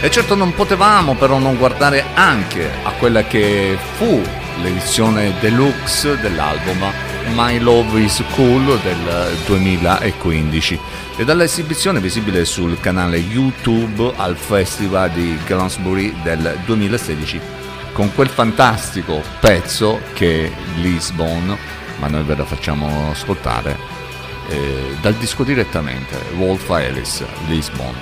E certo non potevamo però non guardare anche a quella che fu l'edizione deluxe dell'album My Love Is Cool del 2015 e dall'esibizione visibile sul canale YouTube al Festival di Glastonbury del 2016 con quel fantastico pezzo che è Lisbon, ma noi ve la facciamo ascoltare dal disco direttamente, Wolf Alice, Lisbon.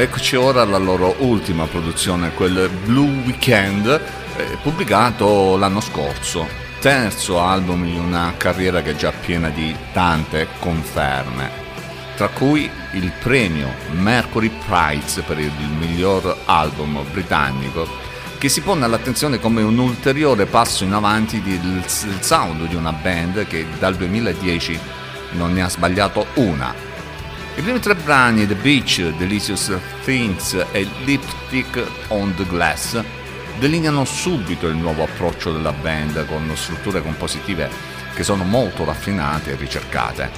Eccoci ora alla loro ultima produzione, quel Blue Weekend, pubblicato l'anno scorso, terzo album in una carriera che è già piena di tante conferme, tra cui il premio Mercury Prize per il miglior album britannico, che si pone all'attenzione come un ulteriore passo in avanti del sound di una band che dal 2010 non ne ha sbagliato una. I primi tre brani, The Beach, Delicious Things e Lipstick on the Glass, delineano subito il nuovo approccio della band con strutture compositive che sono molto raffinate e ricercate.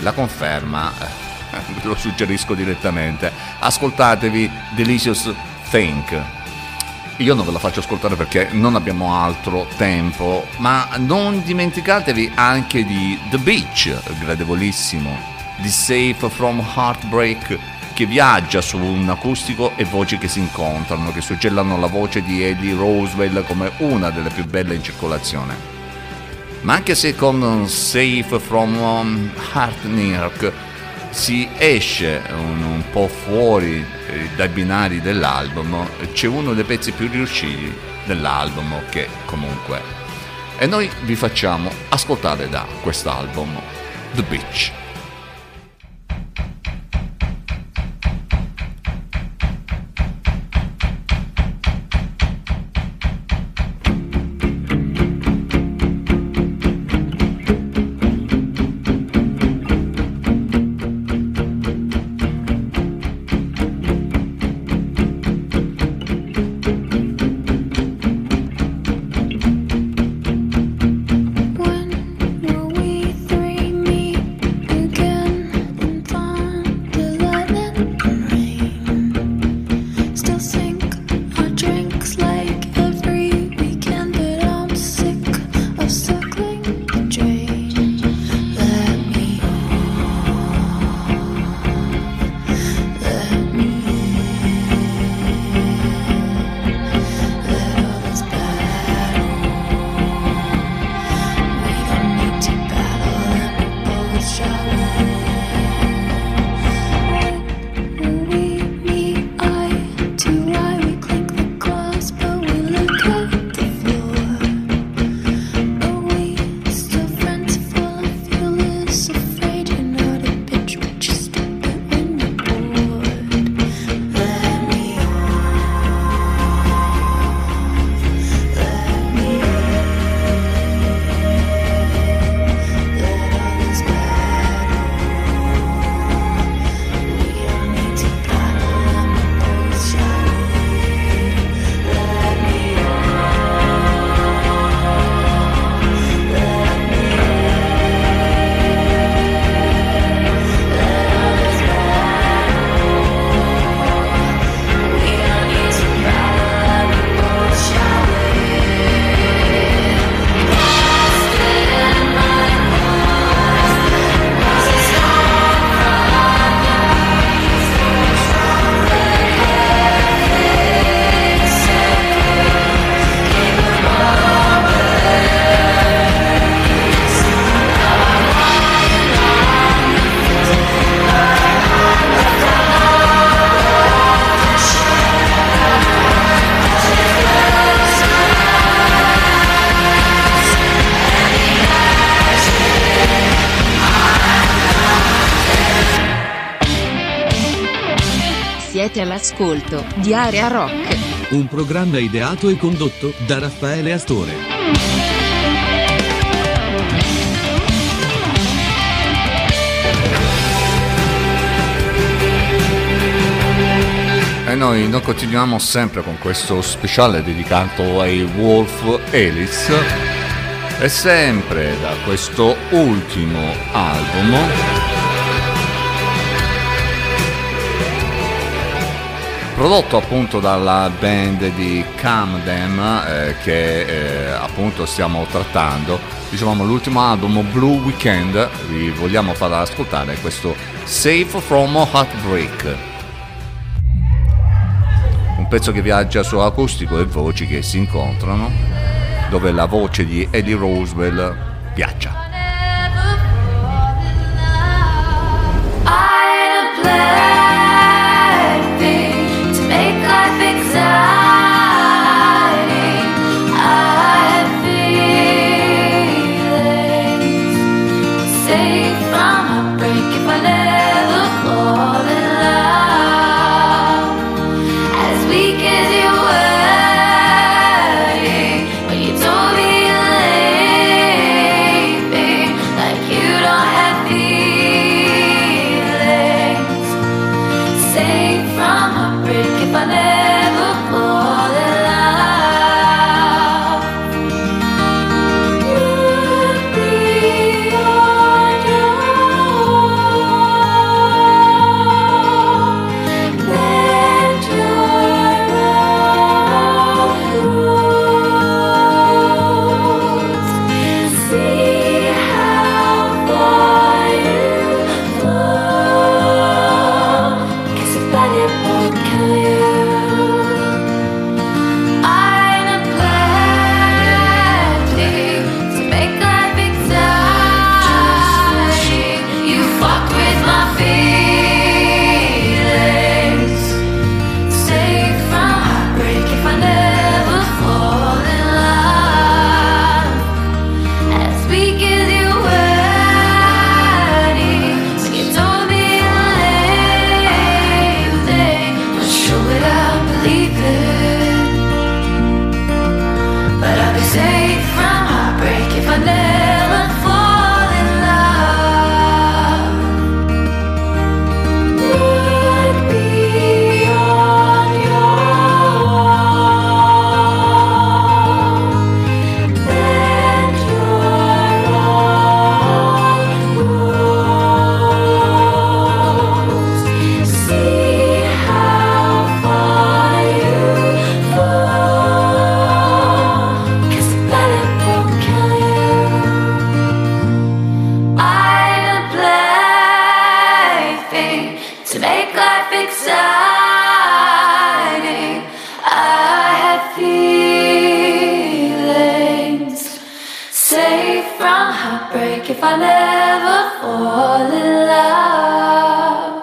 La conferma, ve lo suggerisco direttamente, ascoltatevi Delicious Think. Io non ve la faccio ascoltare perché non abbiamo altro tempo, ma non dimenticatevi anche di The Beach, gradevolissimo, di Safe From Heartbreak, che viaggia su un acustico e voci che si incontrano, che suggellano la voce di Eddie Roosevelt come una delle più belle in circolazione. Ma anche se con Safe From Heartbreak si esce un po' fuori dai binari dell'album, c'è uno dei pezzi più riusciti dell'album che comunque, e noi vi facciamo ascoltare da quest'album The Beach. All'ascolto di Area Rock, un programma ideato e condotto da Raffaele Astore. E noi continuiamo sempre con questo speciale dedicato ai Wolf Alice, e sempre da questo ultimo album prodotto appunto dalla band di Camden, che appunto stiamo trattando, diciamo l'ultimo album Blue Weekend. Vi vogliamo far ascoltare questo Safe From Heartbreak, un pezzo che viaggia su acustico e voci che si incontrano, dove la voce di Eddie Roosevelt viaggia. from heartbreak if I never fall in love.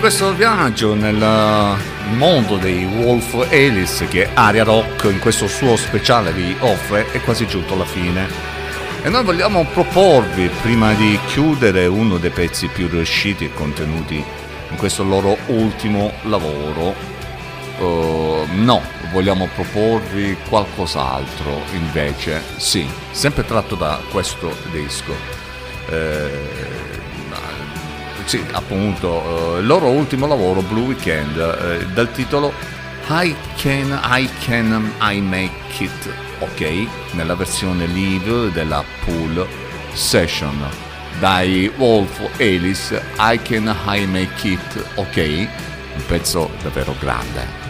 Questo viaggio nel mondo dei Wolf Alice che Aria Rock in questo suo speciale vi offre è quasi giunto alla fine. E noi vogliamo proporvi, prima di chiudere, uno dei pezzi più riusciti e contenuti in questo loro ultimo lavoro. Vogliamo proporvi qualcos'altro invece, sì, sempre tratto da questo disco. Sì, appunto, il loro ultimo lavoro, Blue Weekend, dal titolo I Make It. Ok, nella versione live della Pool Session dai Wolf Alice, I Make It. Ok, un pezzo davvero grande.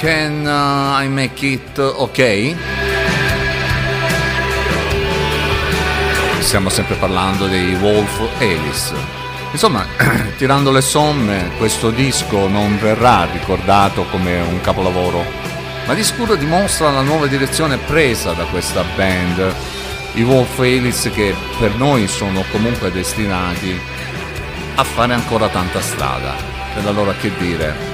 Can I Make It OK? Stiamo sempre parlando dei Wolf Alice. Insomma, tirando le somme, questo disco non verrà ricordato come un capolavoro, ma di sicuro dimostra la nuova direzione presa da questa band, i Wolf Alice, che per noi sono comunque destinati a fare ancora tanta strada. E allora che dire?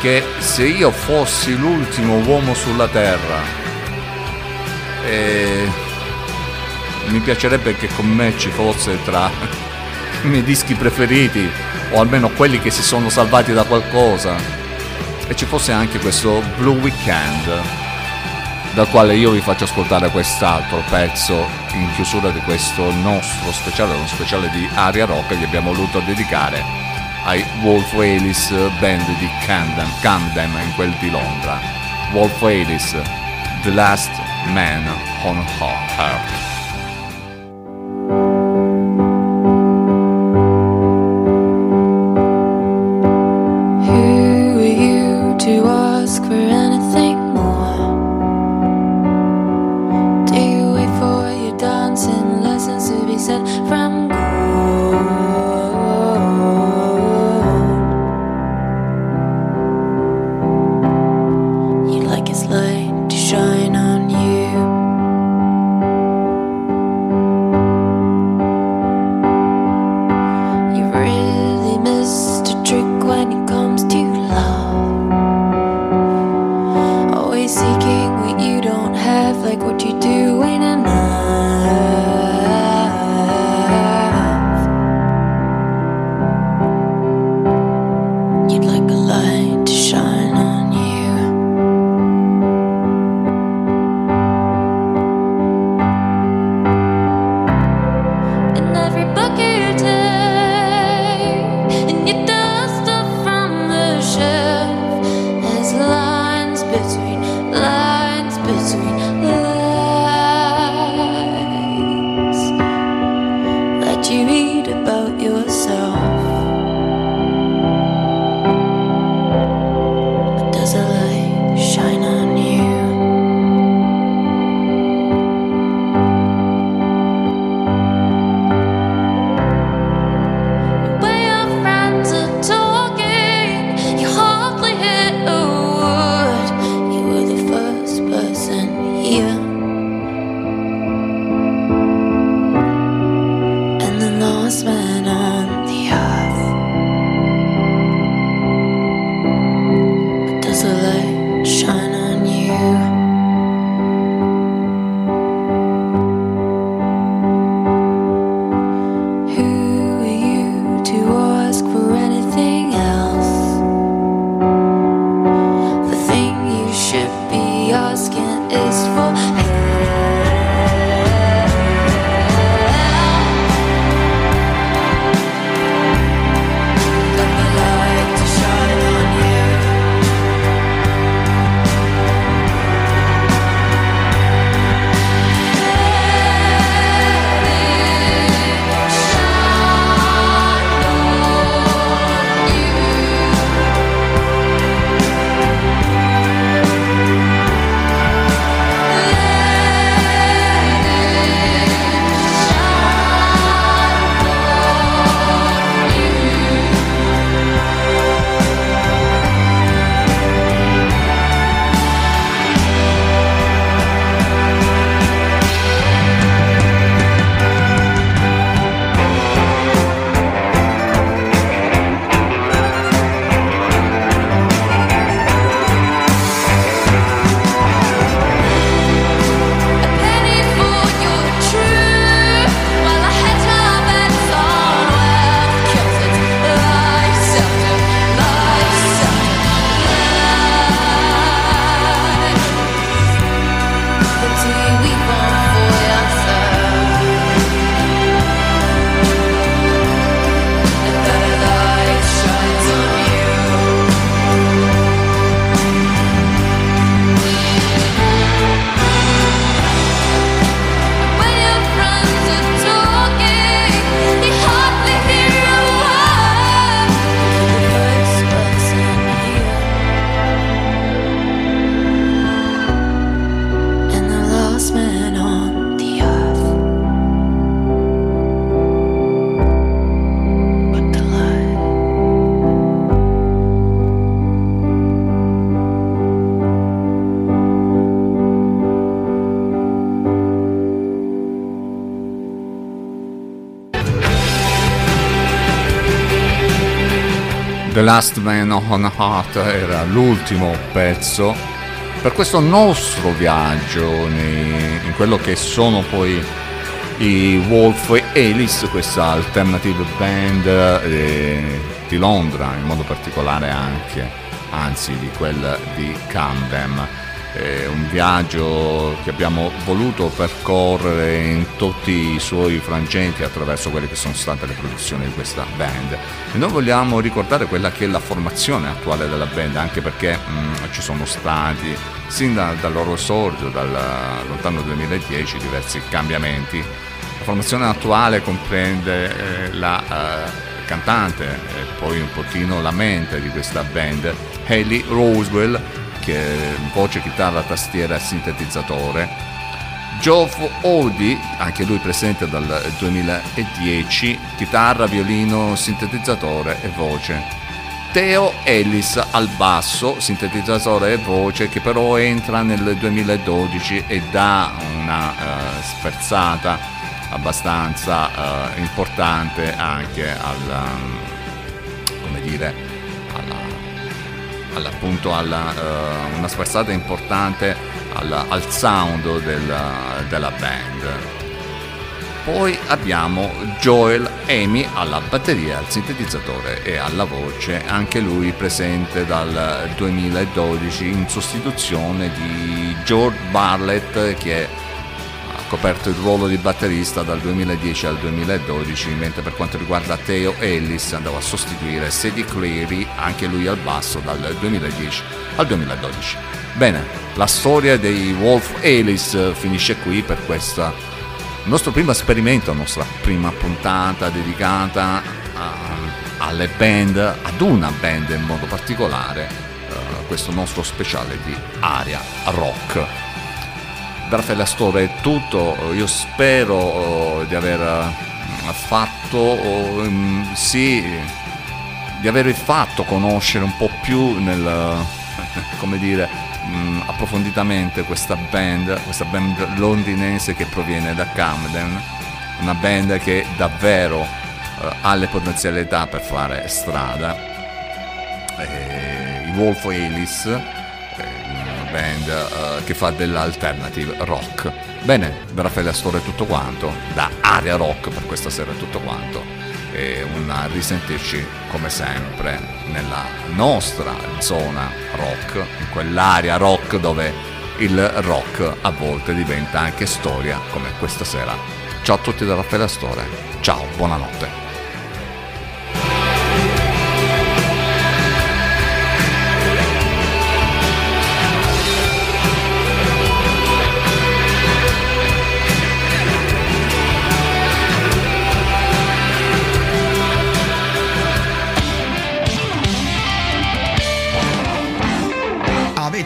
Che se io fossi l'ultimo uomo sulla terra, mi piacerebbe che con me ci fosse tra i miei dischi preferiti, o almeno quelli che si sono salvati da qualcosa, e ci fosse anche questo Blue Weekend, dal quale io vi faccio ascoltare quest'altro pezzo in chiusura di questo nostro speciale, uno speciale di Aria Rock che abbiamo voluto dedicare ai Wolf Alice, band di Camden in quel di Londra. Wolf Alice, The Last Man on Earth. Light to shine on you. The Last Man on Earth era l'ultimo pezzo per questo nostro viaggio in quello che sono poi i Wolf Alice, questa alternative band di Londra, in modo particolare anche, anzi di quella di Camden. È un viaggio che abbiamo voluto percorrere in tutti i suoi frangenti attraverso quelle che sono state le produzioni di questa band, e noi vogliamo ricordare quella che è la formazione attuale della band, anche perché ci sono stati sin dal loro esordio, dal lontano 2010, diversi cambiamenti. La formazione attuale comprende la cantante e poi un pochino la mente di questa band, Hayley Roswell, che voce, chitarra, tastiera, sintetizzatore, Geoff Howdy, anche lui presente dal 2010, chitarra, violino, sintetizzatore e voce, Theo Ellis al basso, sintetizzatore e voce, che però entra nel 2012 e dà una sferzata abbastanza importante anche al, come dire, una sferzata importante al sound della band. Poi abbiamo Joel Amy alla batteria, al sintetizzatore e alla voce, anche lui presente dal 2012 in sostituzione di George Barlett, che ha coperto il ruolo di batterista dal 2010 al 2012, mentre per quanto riguarda Theo Ellis andava a sostituire Sadie Cleary, anche lui al basso, dal 2010 al 2012. Bene, la storia dei Wolf Alice finisce qui per questo nostro primo esperimento, la nostra prima puntata dedicata alle band, ad una band in modo particolare, questo nostro speciale di Aria Rock. Da Raffaella Astore è tutto, io spero di aver fatto di aver fatto conoscere un po' più approfonditamente questa band londinese che proviene da Camden, una band che davvero ha le potenzialità per fare strada. I Wolf Alice, band che fa dell'alternative rock. Bene, da Raffaella Astore è tutto quanto, da Aria Rock per questa sera è tutto quanto, e una risentirci come sempre nella nostra zona rock, in quell'area rock dove il rock a volte diventa anche storia, come questa sera. Ciao a tutti da Raffaella Astore, ciao, buonanotte.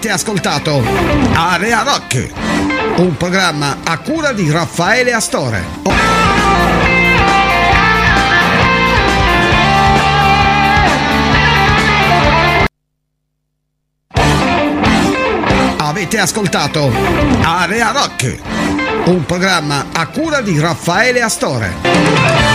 Ascoltato Area Rock, un programma a cura di Raffaele Astore. Avete ascoltato Area Rock, un programma a cura di Raffaele Astore.